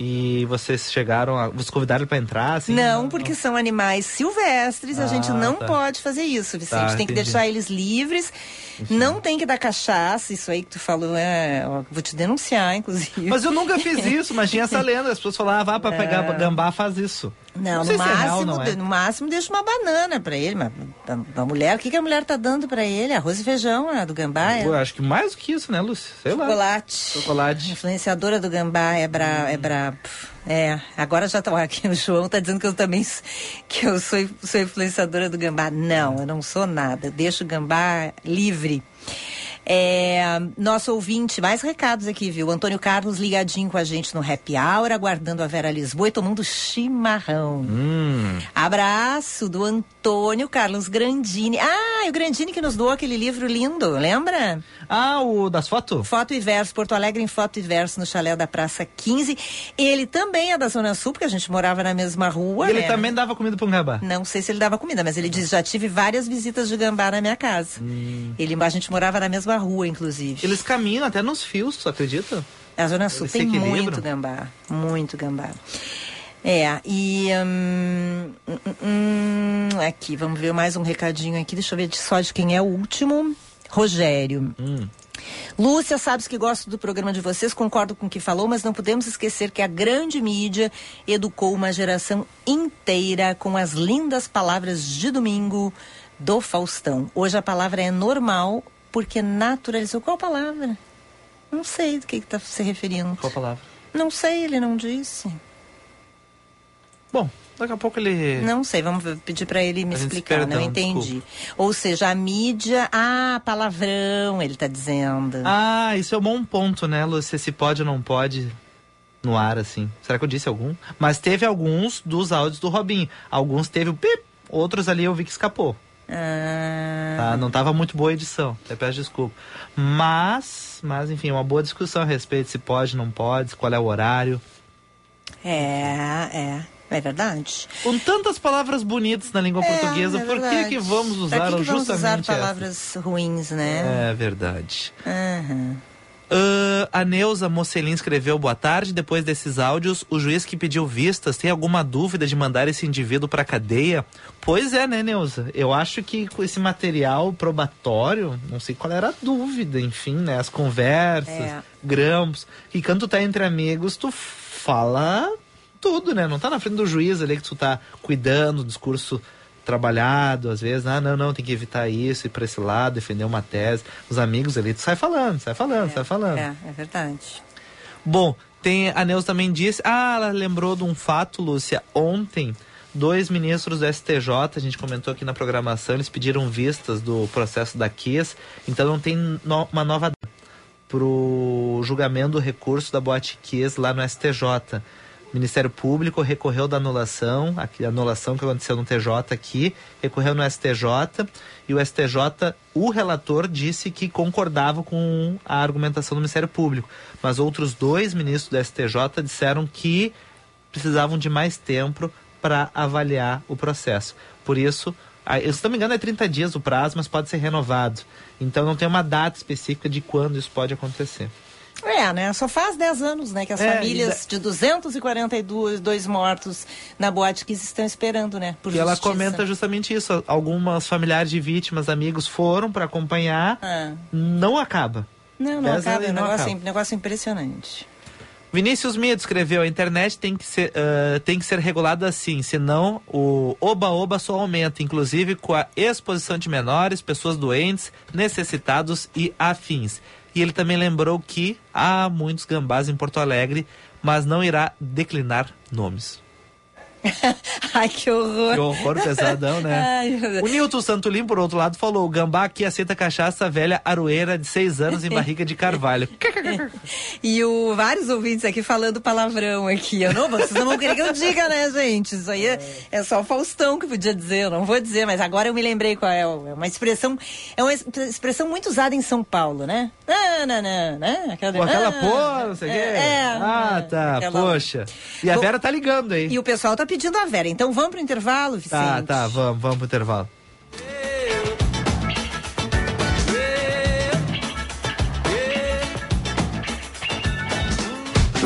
E vocês chegaram, a, vocês convidaram para entrar? Assim, não, não, porque não. são animais silvestres, ah, a gente não tá. pode fazer isso, Vicente. Tá, tem entendi. que deixar eles livres, Enfim. não tem que dar cachaça, isso aí que tu falou, é, ó, vou te denunciar, inclusive. Mas eu nunca fiz isso, mas tinha essa lenda, as pessoas falavam, ah, vá para pegar gambá, faz isso. Não, não no, máximo, é real, não é? no máximo deixa uma banana pra ele, uma, uma mulher, o que, que a mulher tá dando pra ele? Arroz e feijão, a do gambá? Eu é... acho que mais do que isso, né, Lúcia? Sei Chocolate. lá. Chocolate. A influenciadora do gambá é bra... Hum. É, bra... é, agora já tá aqui, o João tá dizendo que eu também que eu sou, sou influenciadora do gambá. Não, eu não sou nada, eu deixo o gambá livre. É, nosso ouvinte, mais recados aqui, viu? Antônio Carlos ligadinho com a gente no Happy Hour, aguardando a Vera Lisboa e tomando chimarrão. Hum. Abraço do Antônio Carlos Grandini. Ah, e o Grandini que nos doou aquele livro lindo, lembra? Ah, o das fotos? Foto e Verso, Porto Alegre em Foto e Verso, no chalé da Praça quinze. Ele também é da Zona Sul, porque a gente morava na mesma rua. E ele né? também dava comida para um gambá? Não sei se ele dava comida, mas ele diz, já tive várias visitas de gambá na minha casa. Hum. Ele, a gente morava na mesma rua, inclusive. Eles caminham até nos fios, tu acredita? A Zona Sul tem muito gambá, muito gambá. É, e hum, hum, aqui, vamos ver mais um recadinho aqui, deixa eu ver só de quem é o último. Rogério. Hum. Lúcia, sabes que gosto do programa de vocês, concordo com o que falou, mas não podemos esquecer que a grande mídia educou uma geração inteira com as lindas palavras de domingo do Faustão. Hoje a palavra é normal, porque naturalizou. Qual palavra? Não sei do que está se referindo. Qual palavra? Não sei, ele não disse. Bom, daqui a pouco ele... Não sei, vamos pedir para ele me explicar, perdão, não entendi. Desculpa. Ou seja, a mídia... Ah, palavrão, ele está dizendo. Ah, isso é um bom ponto, né, Lúcia? Se pode ou não pode... No ar, assim. Será que eu disse algum? Mas teve alguns dos áudios do Robinho. Alguns teve o pip, outros ali eu vi que escapou. Ah. Tá, não estava muito boa a edição, até peço desculpa. Mas, mas, enfim, uma boa discussão a respeito, se pode, não pode, qual é o horário. É, é, é verdade. Com tantas palavras bonitas na língua é, portuguesa, é por que que vamos usar pra que que vamos justamente usar palavras essa? ruins, né? É verdade. Uhum. Uh, a Neuza Mocelin escreveu: boa tarde, depois desses áudios o juiz que pediu vistas tem alguma dúvida de mandar esse indivíduo pra cadeia? Pois é, né, Neuza? Eu acho que com esse material probatório, não sei qual era a dúvida, enfim, né, as conversas, é. grampos, e quando tu tá entre amigos, tu fala tudo, né, não tá na frente do juiz ali que tu tá cuidando do discurso trabalhado, às vezes, ah, não, não, tem que evitar isso, ir pra esse lado, defender uma tese. Os amigos ali, tu sai falando, sai falando, é, sai falando. É, é verdade. Bom, tem, a Neuza também disse, ah, ela lembrou de um fato, Lúcia, ontem, dois ministros do S T J, a gente comentou aqui na programação, eles pediram vistas do processo da Kiss, então não tem no, uma nova data pro julgamento do recurso da Boate Kiss lá no S T J. O Ministério Público recorreu da anulação, a anulação que aconteceu no T J aqui, recorreu no S T J, e o S T J, o relator, disse que concordava com a argumentação do Ministério Público. Mas outros dois ministros do S T J disseram que precisavam de mais tempo para avaliar o processo. Por isso, se não me engano, é trinta dias o prazo, mas pode ser renovado. Então não tem uma data específica de quando isso pode acontecer. É, né? Só faz dez anos, né, que as é, famílias de duzentos e quarenta e dois mortos na Boate Kiss estão esperando, né, por e justiça. Ela comenta justamente isso. Algumas familiares de vítimas, amigos, foram para acompanhar. Ah. Não acaba. Não, não Dez acaba. É um negócio, negócio impressionante. Vinícius Medo escreveu, a internet tem que ser, uh, tem que ser regulada assim, senão o oba-oba só aumenta, inclusive com a exposição de menores, pessoas doentes, necessitados e afins. E ele também lembrou que há muitos gambás em Porto Alegre, mas não irá declinar nomes. Ai, que horror. Que horror pesadão, né? Ai, o Nilton Santolim, por outro lado, falou, o gambá aqui aceita cachaça velha aroeira de seis anos em barriga de carvalho. E o, vários ouvintes aqui falando palavrão aqui. Eu não, vocês não vão querer que eu diga, né, gente? Isso aí é, é só o Faustão que podia dizer, eu não vou dizer, mas agora eu me lembrei qual é. É uma expressão, é uma expressão muito usada em São Paulo, né? Ah, não, não, né? Aquela, pô, aquela ah, porra, não sei o é, quê. É, ah, tá, aquela... poxa. E a Vera tá ligando aí. E o pessoal tá pedindo a Vera, então vamos pro intervalo, Vicente? Tá, tá, vamos, vamos pro intervalo.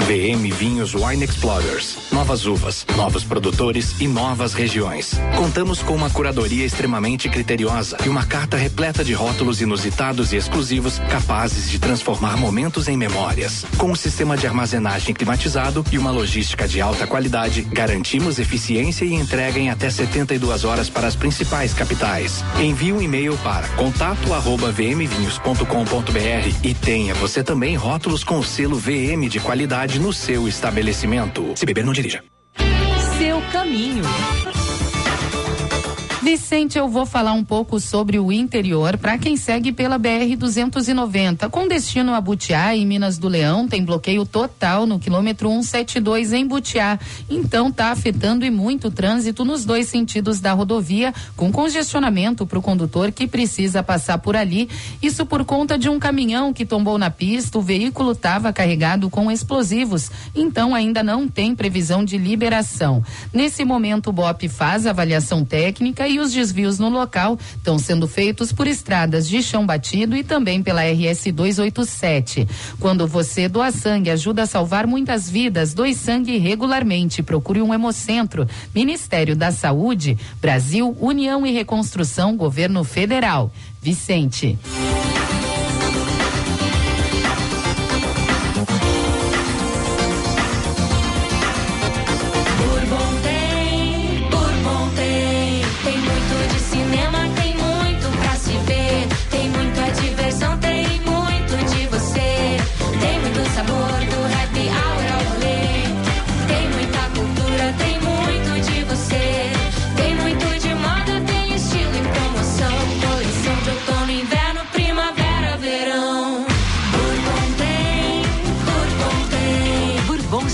V M Vinhos Wine Explorers. Novas uvas, novos produtores e novas regiões. Contamos com uma curadoria extremamente criteriosa e uma carta repleta de rótulos inusitados e exclusivos capazes de transformar momentos em memórias. Com um sistema de armazenagem climatizado e uma logística de alta qualidade, garantimos eficiência e entrega em até setenta e duas horas para as principais capitais. Envie um e-mail para contato arroba v m vinhos ponto com ponto b r e tenha você também rótulos com o selo V M de qualidade no seu estabelecimento. Se beber, não dirija. Seu caminho. Vicente, eu vou falar um pouco sobre o interior para quem segue pela B R duzentos e noventa. Com destino a Butiá, em Minas do Leão, tem bloqueio total no quilômetro cento e setenta e dois em Butiá. Então tá afetando e muito o trânsito nos dois sentidos da rodovia, com congestionamento para o condutor que precisa passar por ali. Isso por conta de um caminhão que tombou na pista. O veículo estava carregado com explosivos, então ainda não tem previsão de liberação. Nesse momento, o B O P faz a avaliação técnica e E os desvios no local estão sendo feitos por estradas de chão batido e também pela R S duzentos e oitenta e sete. Quando você doa sangue, ajuda a salvar muitas vidas. Doe sangue regularmente. Procure um Hemocentro. Ministério da Saúde, Brasil, União e Reconstrução, Governo Federal. Vicente.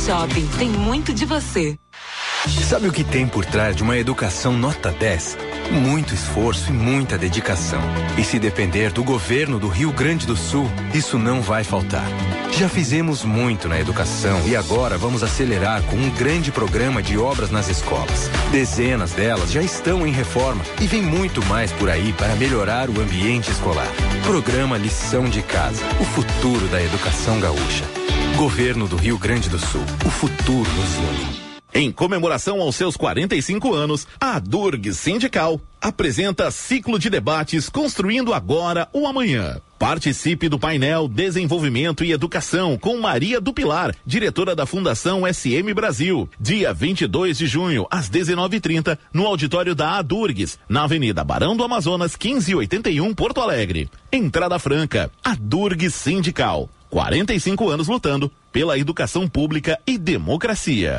Shopping tem muito de você. Sabe o que tem por trás de uma educação nota dez? Muito esforço e muita dedicação. E se depender do governo do Rio Grande do Sul, isso não vai faltar. Já fizemos muito na educação e agora vamos acelerar com um grande programa de obras nas escolas. Dezenas delas já estão em reforma e vem muito mais por aí para melhorar o ambiente escolar. Programa Lição de Casa, o futuro da educação gaúcha. Governo do Rio Grande do Sul. O futuro nos une. Em comemoração aos seus quarenta e cinco anos, a Adurgs Sindical apresenta ciclo de debates Construindo Agora o Amanhã. Participe do painel Desenvolvimento e Educação com Maria do Pilar, diretora da Fundação S M Brasil, dia vinte e dois de junho, às dezenove e trinta, no auditório da Adurgs, na Avenida Barão do Amazonas, quinze oitenta e um, Porto Alegre. Entrada franca, Adurgs Sindical. quarenta e cinco anos lutando pela educação pública e democracia.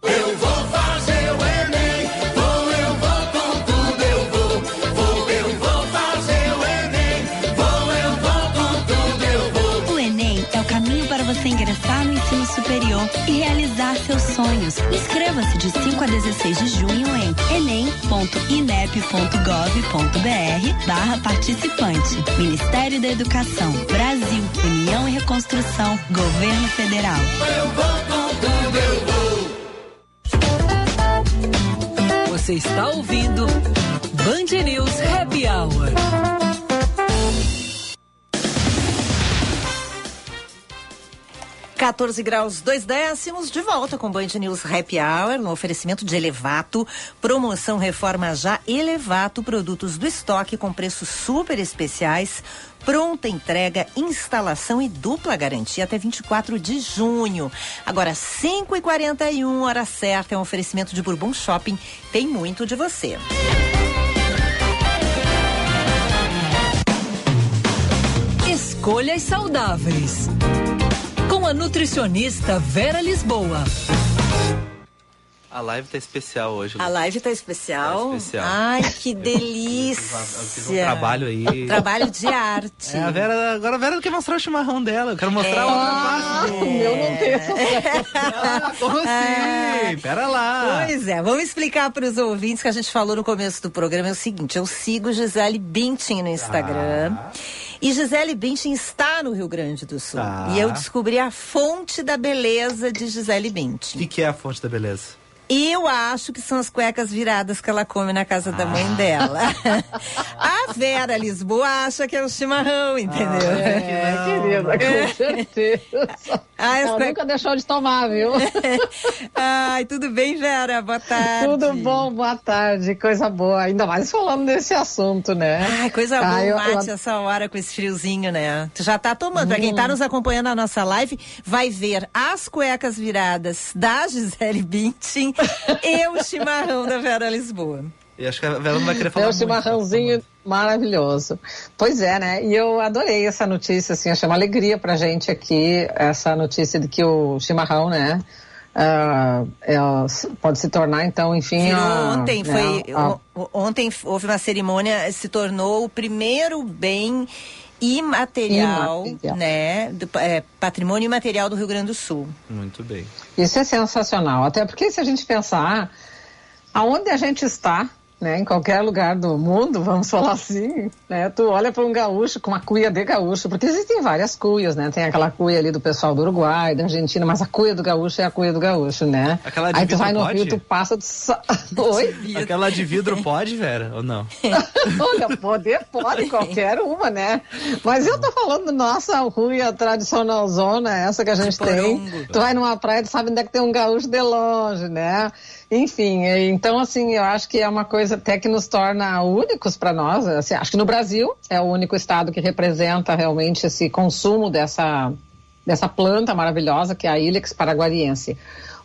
Eu vou fazer o Enem, vou, eu vou com tudo, eu vou, vou, eu vou fazer o Enem, vou, eu vou com tudo, eu vou. O Enem é o caminho para você ingressar no ensino superior e realizar seus sonhos. Inscreva-se de cinco a dezesseis de junho em enem.inep.gov.br barra participante. Ministério da Educação, Brasil, União e Reconstrução, Governo Federal. Eu vou com tudo, eu vou. Você está ouvindo Band News Happy Hour. quatorze graus, dois décimos, de volta com Band News Happy Hour, no oferecimento de Elevato, promoção Reforma Já Elevato, produtos do estoque com preços super especiais, pronta entrega, instalação e dupla garantia até vinte e quatro de junho. Agora, cinco e quarenta e um, hora certa, é um oferecimento de Bourbon Shopping, tem muito de você. Escolhas saudáveis. Com a nutricionista Vera Lisboa. A live tá especial hoje. A live tá especial. Tá especial. Ai, que delícia. Eu fiz um trabalho aí. Trabalho de arte. É, a Vera, agora a Vera quer mostrar o chimarrão dela. Eu quero mostrar é. outra parte. O meu não tem. Como assim? Pera lá. Pois é, vamos explicar para os ouvintes que a gente falou no começo do programa. É o seguinte, eu sigo Gisele Bündchen no Instagram. Ah. E Gisele Bündchen está no Rio Grande do Sul. Ah. E eu descobri a fonte da beleza de Gisele Bündchen. E que é a fonte da beleza? Eu acho que são as cuecas viradas que ela come na casa ah. da mãe dela. A Vera Lisboa acha que é um chimarrão, entendeu? Ah, é, querida, com certeza. Ah, ela cueca... nunca deixou de tomar, viu? Ai, tudo bem, Vera? Boa tarde. Tudo bom, boa tarde. Coisa boa. Ainda mais falando desse assunto, né? Ai, coisa boa, ah, eu, mate eu... essa hora com esse friozinho, né? Tu já tá tomando. Hum. Pra quem tá nos acompanhando na nossa live, vai ver as cuecas viradas da Gisele Bündchen. Eu, o chimarrão da Vera Lisboa. E acho que a Vera não vai querer falar muito. É um chimarrãozinho maravilhoso. Pois é, né? E eu adorei essa notícia, assim, achei uma alegria pra gente aqui, essa notícia de que o chimarrão, né, uh, é, pode se tornar, então, enfim... A, ontem, né, foi, a, ontem houve uma cerimônia, se tornou o primeiro bem imaterial, imaterial. né, do, é, patrimônio imaterial do Rio Grande do Sul. Muito bem. Isso é sensacional, até porque se a gente pensar aonde a gente está, né, em qualquer lugar do mundo, vamos falar assim, né, tu olha para um gaúcho com uma cuia de gaúcho, porque existem várias cuias, né, tem aquela cuia ali do pessoal do Uruguai, da Argentina, mas a cuia do gaúcho é a cuia do gaúcho, né. Aquela de aí tu vai no pode? Rio, tu passa, tu... Oi? Aquela de vidro pode, Vera, ou não? Olha, poder pode, qualquer uma, né, mas eu tô falando nossa cuia tradicionalzona, essa que a gente tem, tu vai numa praia, tu sabe onde é que tem um gaúcho de longe, né. Enfim, então assim, eu acho que é uma coisa até que nos torna únicos para nós, assim, acho que no Brasil é o único estado que representa realmente esse consumo dessa, dessa planta maravilhosa que é a Ilex paraguariensis.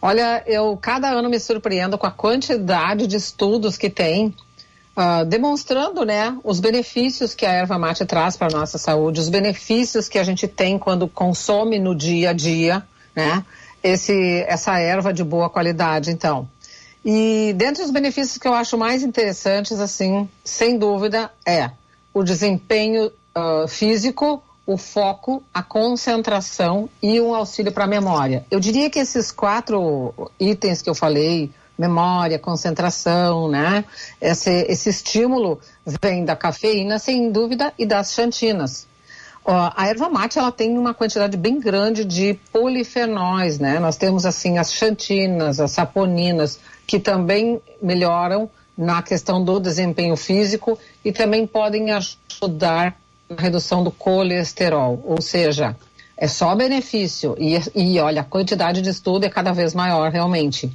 Olha, eu cada ano me surpreendo com a quantidade de estudos que tem, uh, demonstrando, né, os benefícios que a erva mate traz para a nossa saúde, os benefícios que a gente tem quando consome no dia a dia, né, esse, essa erva de boa qualidade, então. E dentre os benefícios que eu acho mais interessantes, assim, sem dúvida, é o desempenho uh, físico, o foco, a concentração e um auxílio para a memória. Eu diria que esses quatro itens que eu falei, memória, concentração, né? Esse, esse estímulo vem da cafeína, sem dúvida, e das xantinas. Uh, a erva mate, ela tem uma quantidade bem grande de polifenóis, né? Nós temos, assim, as xantinas, as saponinas, que também melhoram na questão do desempenho físico e também podem ajudar na redução do colesterol, ou seja, é só benefício e, e olha, a quantidade de estudo é cada vez maior realmente.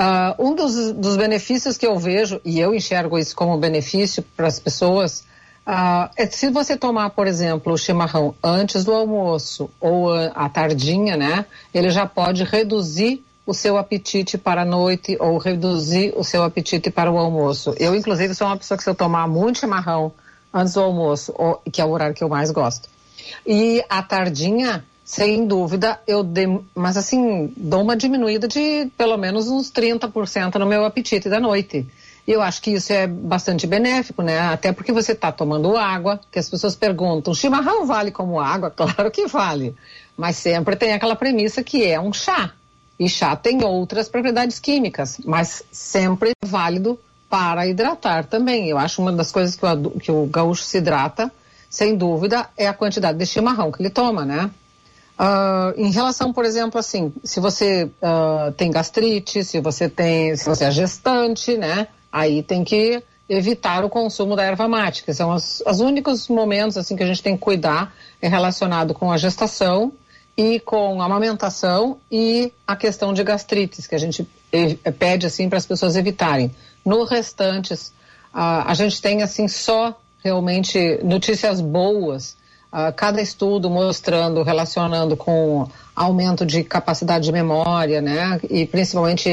Uh, um dos, dos benefícios que eu vejo, e eu enxergo isso como benefício para as pessoas, uh, é se você tomar, por exemplo, o chimarrão antes do almoço ou à tardinha, né, ele já pode reduzir o seu apetite para a noite ou reduzir o seu apetite para o almoço. Eu, inclusive, sou uma pessoa que se eu tomar muito chimarrão antes do almoço, ou, que é o horário que eu mais gosto. E à tardinha, sem dúvida, eu de, mas assim, dou uma diminuída de pelo menos uns trinta por cento no meu apetite da noite. E eu acho que isso é bastante benéfico, né? Até porque você está tomando água, que as pessoas perguntam, chimarrão vale como água? Claro que vale. Mas sempre tem aquela premissa que é um chá. E chá tem outras propriedades químicas, mas sempre é válido para hidratar também. Eu acho uma das coisas que o, que o gaúcho se hidrata, sem dúvida, é a quantidade de chimarrão que ele toma, né? Uh, em relação, por exemplo, assim, se você uh, tem gastrite, se você, tem, se você é gestante, né? Aí tem que evitar o consumo da erva mate, que são os, os únicos momentos assim, que a gente tem que cuidar é relacionado com a gestação e com amamentação e a questão de gastrites, que a gente pede assim para as pessoas evitarem. No restante, a, a gente tem assim só realmente notícias boas, a, cada estudo mostrando, relacionando com aumento de capacidade de memória, né? E principalmente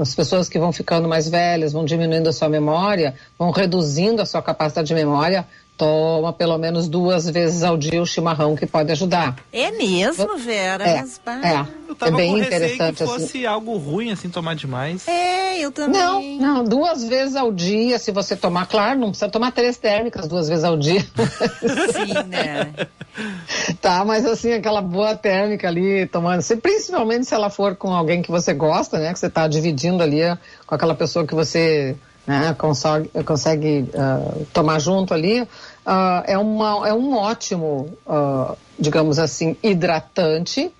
as pessoas que vão ficando mais velhas, vão diminuindo a sua memória, vão reduzindo a sua capacidade de memória. Toma pelo menos duas vezes ao dia o chimarrão, que pode ajudar. É mesmo, Vera? É, mas, é. Eu tava é bem com interessante. Que fosse assim. Algo ruim, assim, tomar demais. É, eu também. Não, não, duas vezes ao dia, se você tomar, claro, não precisa tomar três térmicas duas vezes ao dia. Sim, né? Tá, mas assim, aquela boa térmica ali, tomando, se, principalmente se ela for com alguém que você gosta, né, que você tá dividindo ali com aquela pessoa que você... Né, consegue, consegue uh, tomar junto ali, uh, é, uma, é um ótimo, uh, digamos assim, hidratante,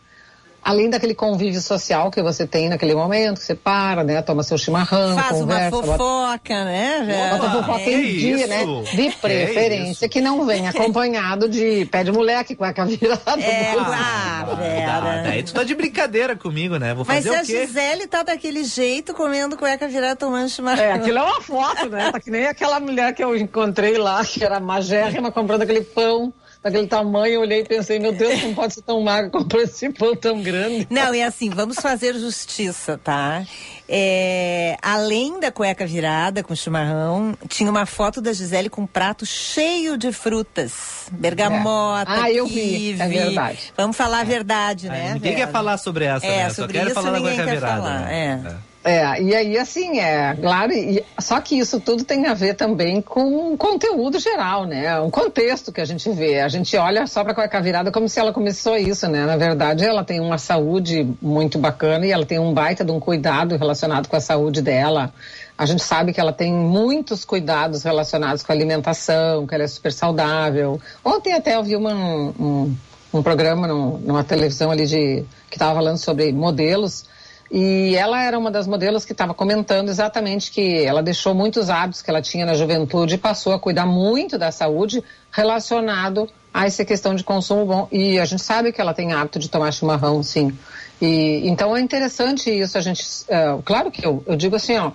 além daquele convívio social que você tem naquele momento, que você para, né, toma seu chimarrão, faz conversa, uma fofoca, bota, né, velho? Bota fofoca em dia, né, de preferência, é que não vem acompanhado de pé de moleque, cueca virada. É, ah, Vera. Daí tu tá de brincadeira comigo, né, vou fazer mas o quê? Mas a Gisele tá daquele jeito, comendo cueca virada, tomando chimarrão. É, aquilo é uma foto, né, tá que nem aquela mulher que eu encontrei lá, que era magérrima, comprando aquele pão daquele tamanho, eu olhei e pensei, meu Deus, não pode ser tão magro, comprou esse pão tão grande. Não, e assim, vamos fazer justiça, tá? É, além da cueca virada com chimarrão, tinha uma foto da Gisele com um prato cheio de frutas. Bergamota, é. Ah, eu kiwi. Vi, é verdade. Vamos falar a verdade, é. Né? Ninguém Vera? Quer falar sobre essa, é, né? Eu sobre só quero isso, falar da cueca virada. Falar, é. É. É, e aí assim, é, claro, e, só que isso tudo tem a ver também com um conteúdo geral, né, um contexto que a gente vê, a gente olha só para a cueca virada como se ela começou isso, né, na verdade ela tem uma saúde muito bacana e ela tem um baita de um cuidado relacionado com a saúde dela, a gente sabe que ela tem muitos cuidados relacionados com a alimentação, que ela é super saudável, ontem até eu vi uma... um, um programa num, numa televisão ali de, que estava falando sobre modelos. E ela era uma das modelos que estava comentando exatamente que ela deixou muitos hábitos que ela tinha na juventude e passou a cuidar muito da saúde relacionado a essa questão de consumo bom. E a gente sabe que ela tem hábito de tomar chimarrão, sim. E, então é interessante isso, a gente... Uh, claro que eu, eu digo assim, ó...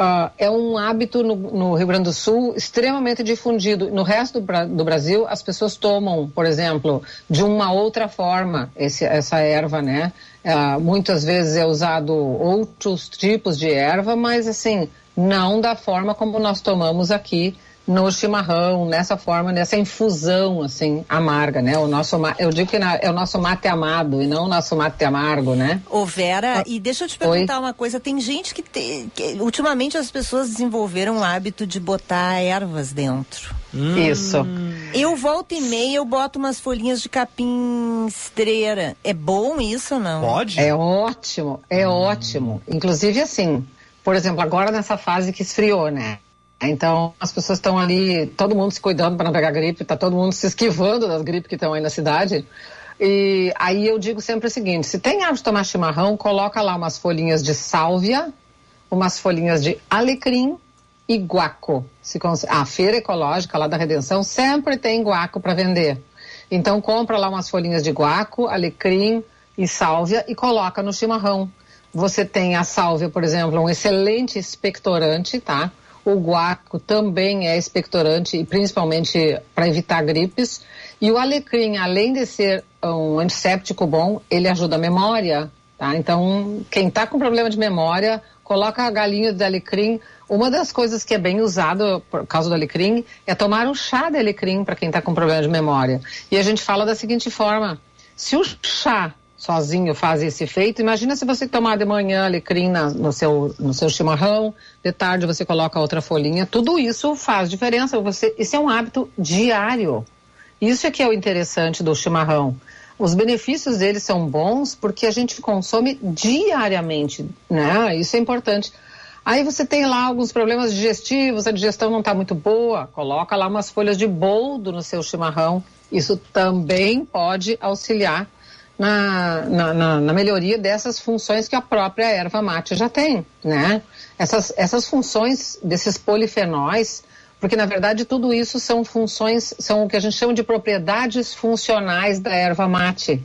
Uh, é um hábito no, no Rio Grande do Sul extremamente difundido. No resto do, do Brasil, as pessoas tomam, por exemplo, de uma outra forma esse, essa erva, né? Uh, muitas vezes é usado outros tipos de erva, mas assim, não da forma como nós tomamos aqui no chimarrão, nessa forma, nessa infusão, assim, amarga, né? O nosso, eu digo que é o nosso mate amado e não o nosso mate amargo, né? Ô Vera, ah, e deixa eu te perguntar oi? Uma coisa, tem gente que, te, que ultimamente as pessoas desenvolveram o hábito de botar ervas dentro. Hum. Isso. Eu volto e meia, eu boto umas folhinhas de capim cidreira. É bom isso ou não? Pode? É ótimo, é hum. ótimo. Inclusive, assim, por exemplo, agora nessa fase que esfriou, né? Então, as pessoas estão ali, todo mundo se cuidando para não pegar gripe, está todo mundo se esquivando das gripes que estão aí na cidade. E aí eu digo sempre o seguinte, se tem hábito de tomar chimarrão, coloca lá umas folhinhas de sálvia, umas folhinhas de alecrim e guaco. Se cons... A feira ecológica lá da Redenção sempre tem guaco para vender. Então, compra lá umas folhinhas de guaco, alecrim e sálvia e coloca no chimarrão. Você tem a sálvia, por exemplo, um excelente expectorante, tá? O guaco também é expectorante e principalmente para evitar gripes. E o alecrim, além de ser um antisséptico bom, ele ajuda a memória, tá? Então, quem está com problema de memória, coloca a galinha de alecrim. Uma das coisas que é bem usada por causa do alecrim é tomar um chá de alecrim para quem está com problema de memória. E a gente fala da seguinte forma, se o chá sozinho faz esse efeito, imagina se você tomar de manhã alecrim na, no, seu, no seu chimarrão, de tarde você coloca outra folhinha, tudo isso faz diferença, você, isso é um hábito diário, isso é que é o interessante do chimarrão, os benefícios dele são bons porque a gente consome diariamente, né? Isso é importante. Aí você tem lá alguns problemas digestivos, a digestão não está muito boa, coloca lá umas folhas de boldo no seu chimarrão, isso também pode auxiliar Na, na, na, na melhoria dessas funções que a própria erva mate já tem, né? Essas, essas funções desses polifenóis, porque na verdade tudo isso são funções, são o que a gente chama de propriedades funcionais da erva mate.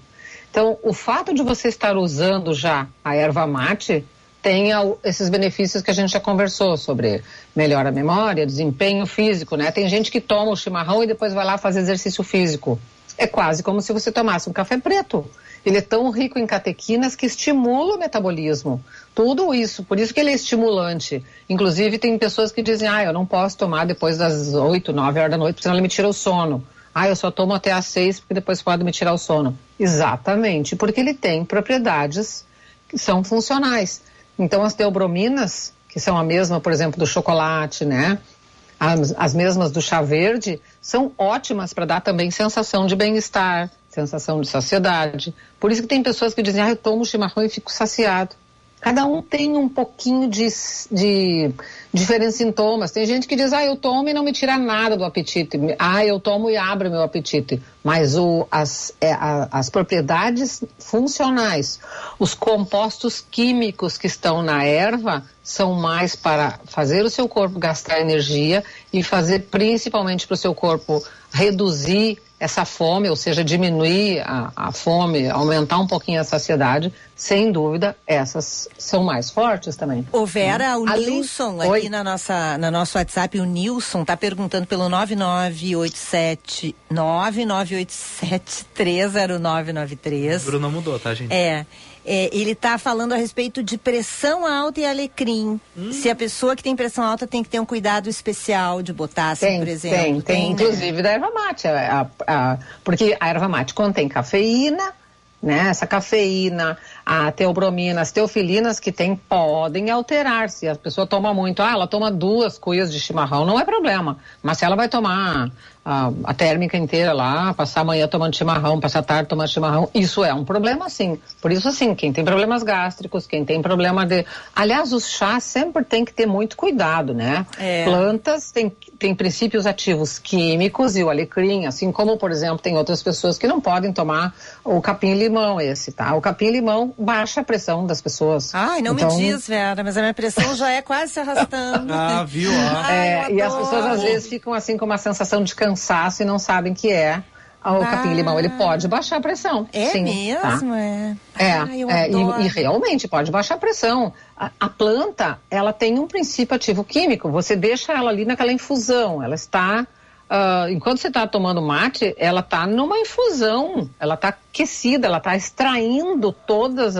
Então, o fato de você estar usando já a erva mate tem esses benefícios que a gente já conversou sobre. Melhora a memória, desempenho físico, né? Tem gente que toma o chimarrão e depois vai lá fazer exercício físico. É quase como se você tomasse um café preto. Ele é tão rico em catequinas que estimula o metabolismo. Tudo isso, por isso que ele é estimulante. Inclusive, tem pessoas que dizem, ah, eu não posso tomar depois das oito, nove horas da noite, porque senão ele me tira o sono. Ah, eu só tomo até às seis, porque depois pode me tirar o sono. Exatamente, porque ele tem propriedades que são funcionais. Então, as teobrominas, que são a mesma, por exemplo, do chocolate, né? As, as mesmas do chá verde, são ótimas para dar também sensação de bem-estar, sensação de saciedade. Por isso que tem pessoas que dizem, ah, eu tomo chimarrão e fico saciado. Cada um tem um pouquinho de, de diferentes sintomas. Tem gente que diz, ah, eu tomo e não me tira nada do apetite. Ah, eu tomo e abro meu apetite. Mas o, as, é, a, as propriedades funcionais, os compostos químicos que estão na erva, são mais para fazer o seu corpo gastar energia e fazer principalmente para o seu corpo reduzir essa fome, ou seja, diminuir a, a fome, aumentar um pouquinho a saciedade. Sem dúvida, essas são mais fortes também. Ô Vera, hum. o Ali... Nilson, Oi. Aqui na nossa, na nosso WhatsApp, o Nilson tá perguntando pelo nove nove oito sete, nove nove oito sete, três zero nove nove três. O Bruno mudou, tá, gente? É. É, ele está falando a respeito de pressão alta e alecrim. Hum. Se a pessoa que tem pressão alta tem que ter um cuidado especial de botar, assim, tem, por exemplo. Tem, tem, tem inclusive, né? Da erva mate. A, a, a, porque a erva mate contém cafeína, né? Essa cafeína, a teobromina, as teofilinas que tem podem alterar. Se a pessoa toma muito, ah, ela toma duas cuias de chimarrão, não é problema. Mas se ela vai tomar a, a térmica inteira lá, passar a manhã tomando chimarrão, passar a tarde tomando chimarrão, isso é um problema, sim. Por isso, assim, quem tem problemas gástricos, quem tem problema de... Aliás, os chás sempre tem que ter muito cuidado, né? É. Plantas têm tem princípios ativos químicos e o alecrim, assim como, por exemplo, tem outras pessoas que não podem tomar o capim-limão esse, tá? O capim-limão baixa a pressão das pessoas. Ai, não então... me diz, Vera, mas a minha pressão já é quase se arrastando. Ah, viu? Ah. É, Ai, e as pessoas às vezes ficam assim com uma sensação de cansaço e não sabem que é. O ah. capim-limão, ele pode baixar a pressão. É sim, mesmo? Tá? É, é, Ai, eu é e, e realmente pode baixar a pressão. A, a planta, ela tem um princípio ativo químico, você deixa ela ali naquela infusão, ela está... Uh, enquanto você está tomando mate, ela está numa infusão, ela está aquecida, ela está extraindo todos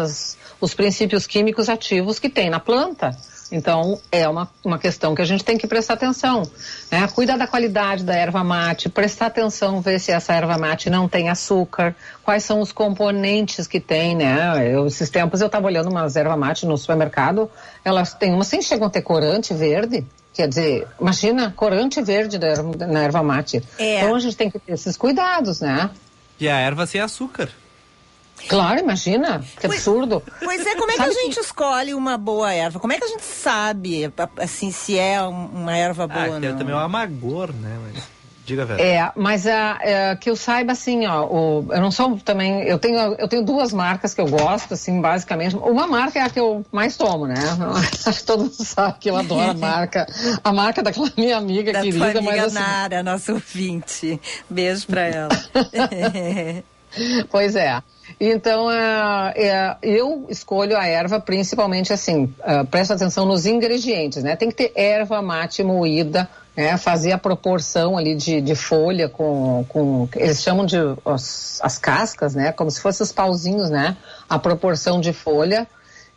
os princípios químicos ativos que tem na planta. Então, é uma, uma questão que a gente tem que prestar atenção, né? Cuidar da qualidade da erva mate, prestar atenção, ver se essa erva mate não tem açúcar, quais são os componentes que tem, né? Eu, esses tempos eu estava olhando umas erva mate no supermercado, elas têm umas que chegam a ter corante verde. Quer dizer, imagina, corante verde da erva, na erva mate. É. Então a gente tem que ter esses cuidados, né? E a erva sem açúcar. Claro, imagina, que pois, absurdo. Pois é, como é que a gente que... escolhe uma boa erva? Como é que a gente sabe, assim, se é uma erva boa ah, ou não? Também é um amargor, né? Mas, diga, Vera. É, mas a, é, que eu saiba, assim, ó, o, eu não sou também... Eu tenho, eu tenho duas marcas que eu gosto, assim, basicamente. Uma marca é a que eu mais tomo, né? Acho que todo mundo sabe que eu adoro a marca. A marca daquela minha amiga da querida, tua amiga mas assim... Nara, nossa ouvinte. Beijo pra ela. Pois é. Então, é, é, eu escolho a erva principalmente assim, é, presta atenção nos ingredientes, né? Tem que ter erva mate moída, né? Fazer a proporção ali de, de folha com, com... Eles chamam de as, as cascas, né? Como se fossem os pauzinhos, né? A proporção de folha.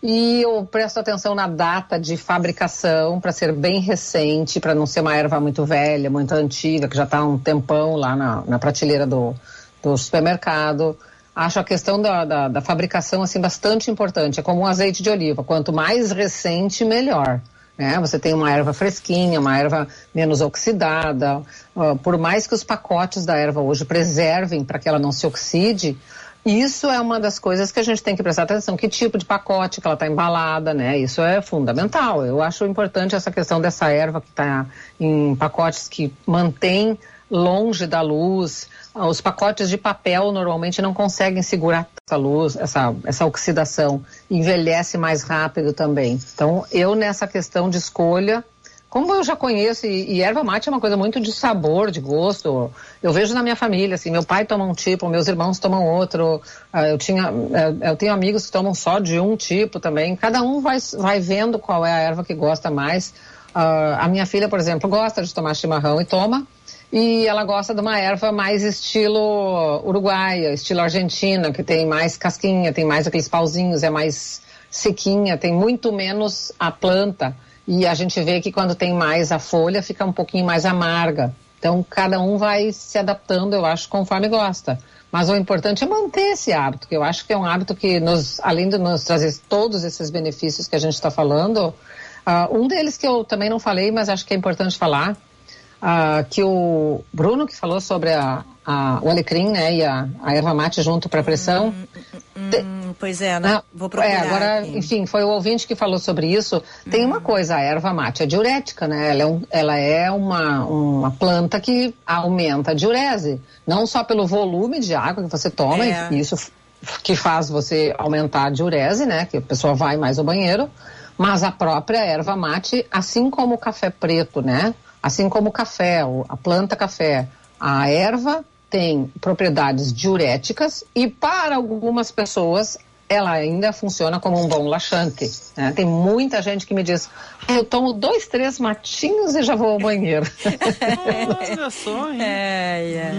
E eu presto atenção na data de fabricação, para ser bem recente, para não ser uma erva muito velha, muito antiga, que já está há um tempão lá na, na prateleira do, do supermercado. Acho a questão da, da, da fabricação assim, bastante importante. É como um azeite de oliva. Quanto mais recente, melhor, né? Você tem uma erva fresquinha, uma erva menos oxidada. Uh, por mais que os pacotes da erva hoje preservem para que ela não se oxide, isso é uma das coisas que a gente tem que prestar atenção. Que tipo de pacote que ela está embalada, né? Isso é fundamental. Eu acho importante essa questão dessa erva que está em pacotes que mantém longe da luz. Os pacotes de papel normalmente não conseguem segurar essa luz, essa, essa oxidação, envelhece mais rápido também. Então, eu nessa questão de escolha, Como eu já conheço, e, e erva mate é uma coisa muito de sabor, de gosto. Eu vejo na minha família, assim, meu pai toma um tipo, meus irmãos tomam outro. Eu, tinha, eu tenho amigos que tomam só de um tipo também. Cada um vai, vai vendo qual é a erva que gosta mais. A minha filha, por exemplo, gosta de tomar chimarrão e toma. E ela gosta de uma erva mais estilo uruguaia, estilo argentina, que tem mais casquinha, tem mais aqueles pauzinhos, é mais sequinha, tem muito menos a planta. E a gente vê que quando tem mais a folha, fica um pouquinho mais amarga. Então, cada um vai se adaptando, eu acho, conforme gosta. Mas o importante é manter esse hábito, que eu acho que é um hábito que, nos, além de nos trazer todos esses benefícios que a gente está falando, uh, um deles que eu também não falei, mas acho que é importante falar, uh, que o Bruno, que falou sobre a, a, o alecrim, né, e a, a erva mate junto para pressão... Hum, hum, de... Pois é, né? Vou procurar. É, agora, aqui. Enfim, foi o ouvinte que falou sobre isso. Tem uhum. uma coisa, a erva mate é diurética, né? Ela é, um, ela é uma, uma planta que aumenta a diurese. Não só pelo volume de água que você toma, é. e isso que faz você aumentar a diurese, né? Que a pessoa vai mais ao banheiro. Mas a própria erva mate, assim como o café preto, né? Assim como o café, a planta café, a erva tem propriedades diuréticas e para algumas pessoas ela ainda funciona como um bom laxante, né? Tem muita gente que me diz, eu tomo dois, três matinhos e já vou ao banheiro. Olha só, hein? É,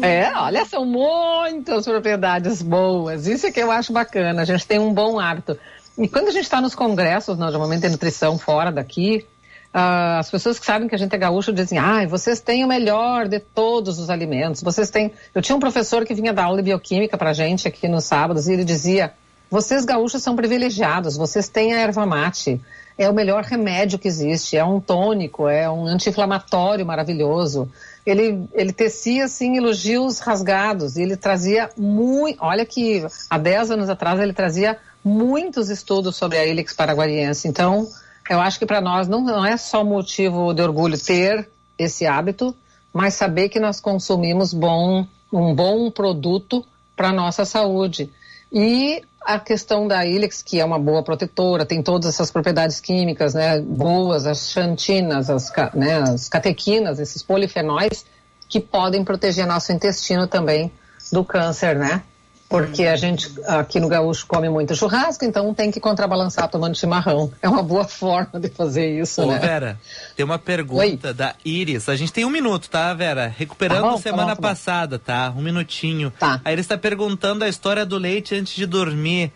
é. é, olha, são muitas propriedades boas. Isso é que eu acho bacana, a gente tem um bom hábito. E quando a gente está nos congressos, normalmente de nutrição fora daqui, Uh, as pessoas que sabem que a gente é gaúcho dizem, ah, vocês têm o melhor de todos os alimentos, vocês têm... Eu tinha um professor que vinha dar aula de bioquímica pra gente aqui nos sábados e ele dizia, vocês gaúchos são privilegiados, vocês têm a erva mate, é o melhor remédio que existe, é um tônico, é um anti-inflamatório maravilhoso. Ele, ele tecia, assim, elogios rasgados, e ele trazia muito... Olha que há dez anos atrás ele trazia muitos estudos sobre a Ilex paraguariensis, então... Eu acho que para nós não, não é só motivo de orgulho ter esse hábito, mas saber que nós consumimos bom, um bom produto para a nossa saúde. E a questão da Ilex, que é uma boa protetora, tem todas essas propriedades químicas, né, boas, as xantinas, as, né, as catequinas, esses polifenóis, que podem proteger nosso intestino também do câncer, né? Porque a gente aqui no gaúcho come muito churrasco, então tem que contrabalançar tomando chimarrão. É uma boa forma de fazer isso, Ô, né? Vera, tem uma pergunta Oi? da Iris. A gente tem um minuto, tá, Vera? Recuperando tá bom, semana tá bom, tá passada, tá? Um minutinho. Tá. A Iris tá perguntando a história do leite antes de dormir.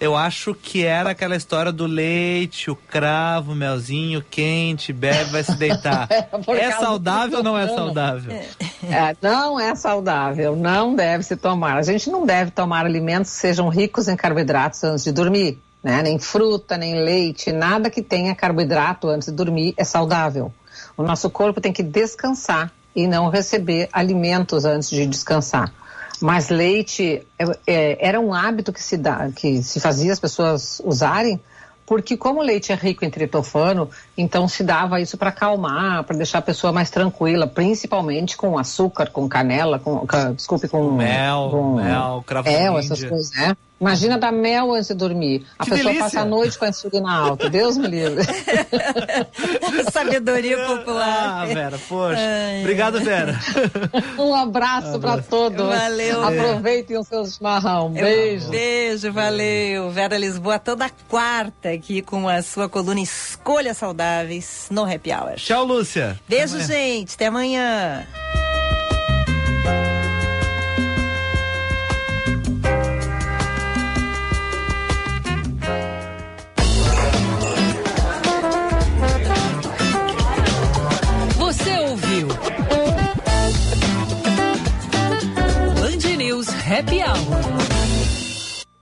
Eu acho que era aquela história do leite, o cravo, o melzinho quente, bebe, vai se deitar. É, é saudável ou não é saudável? É, não é saudável, não deve se tomar. A gente não deve tomar alimentos que sejam ricos em carboidratos antes de dormir, né? Nem fruta, nem leite, nada que tenha carboidrato antes de dormir é saudável. O nosso corpo tem que descansar e não receber alimentos antes de descansar. Mas leite é, é, era um hábito que se, dá, que se fazia as pessoas usarem, porque como o leite é rico em triptofano, então se dava isso para acalmar, para deixar a pessoa mais tranquila, principalmente com açúcar, com canela, com, com desculpe, com mel, com, mel, cravo mel, essas coisas, né? Imagina dar mel antes de dormir. A que pessoa delícia. Passa a noite com a insulina alta. Deus me livre. Sabedoria popular. Ah, Vera, poxa. Ai. Obrigado, Vera. Um abraço ah, para todos. Valeu. Aproveitem os seus chimarrão. Um beijo. Beijo, valeu. Vera Lisboa toda quarta aqui com a sua coluna Escolhas Saudáveis no Happy Hour. Tchau, Lúcia. Beijo, até gente. Até amanhã. Happy Hour.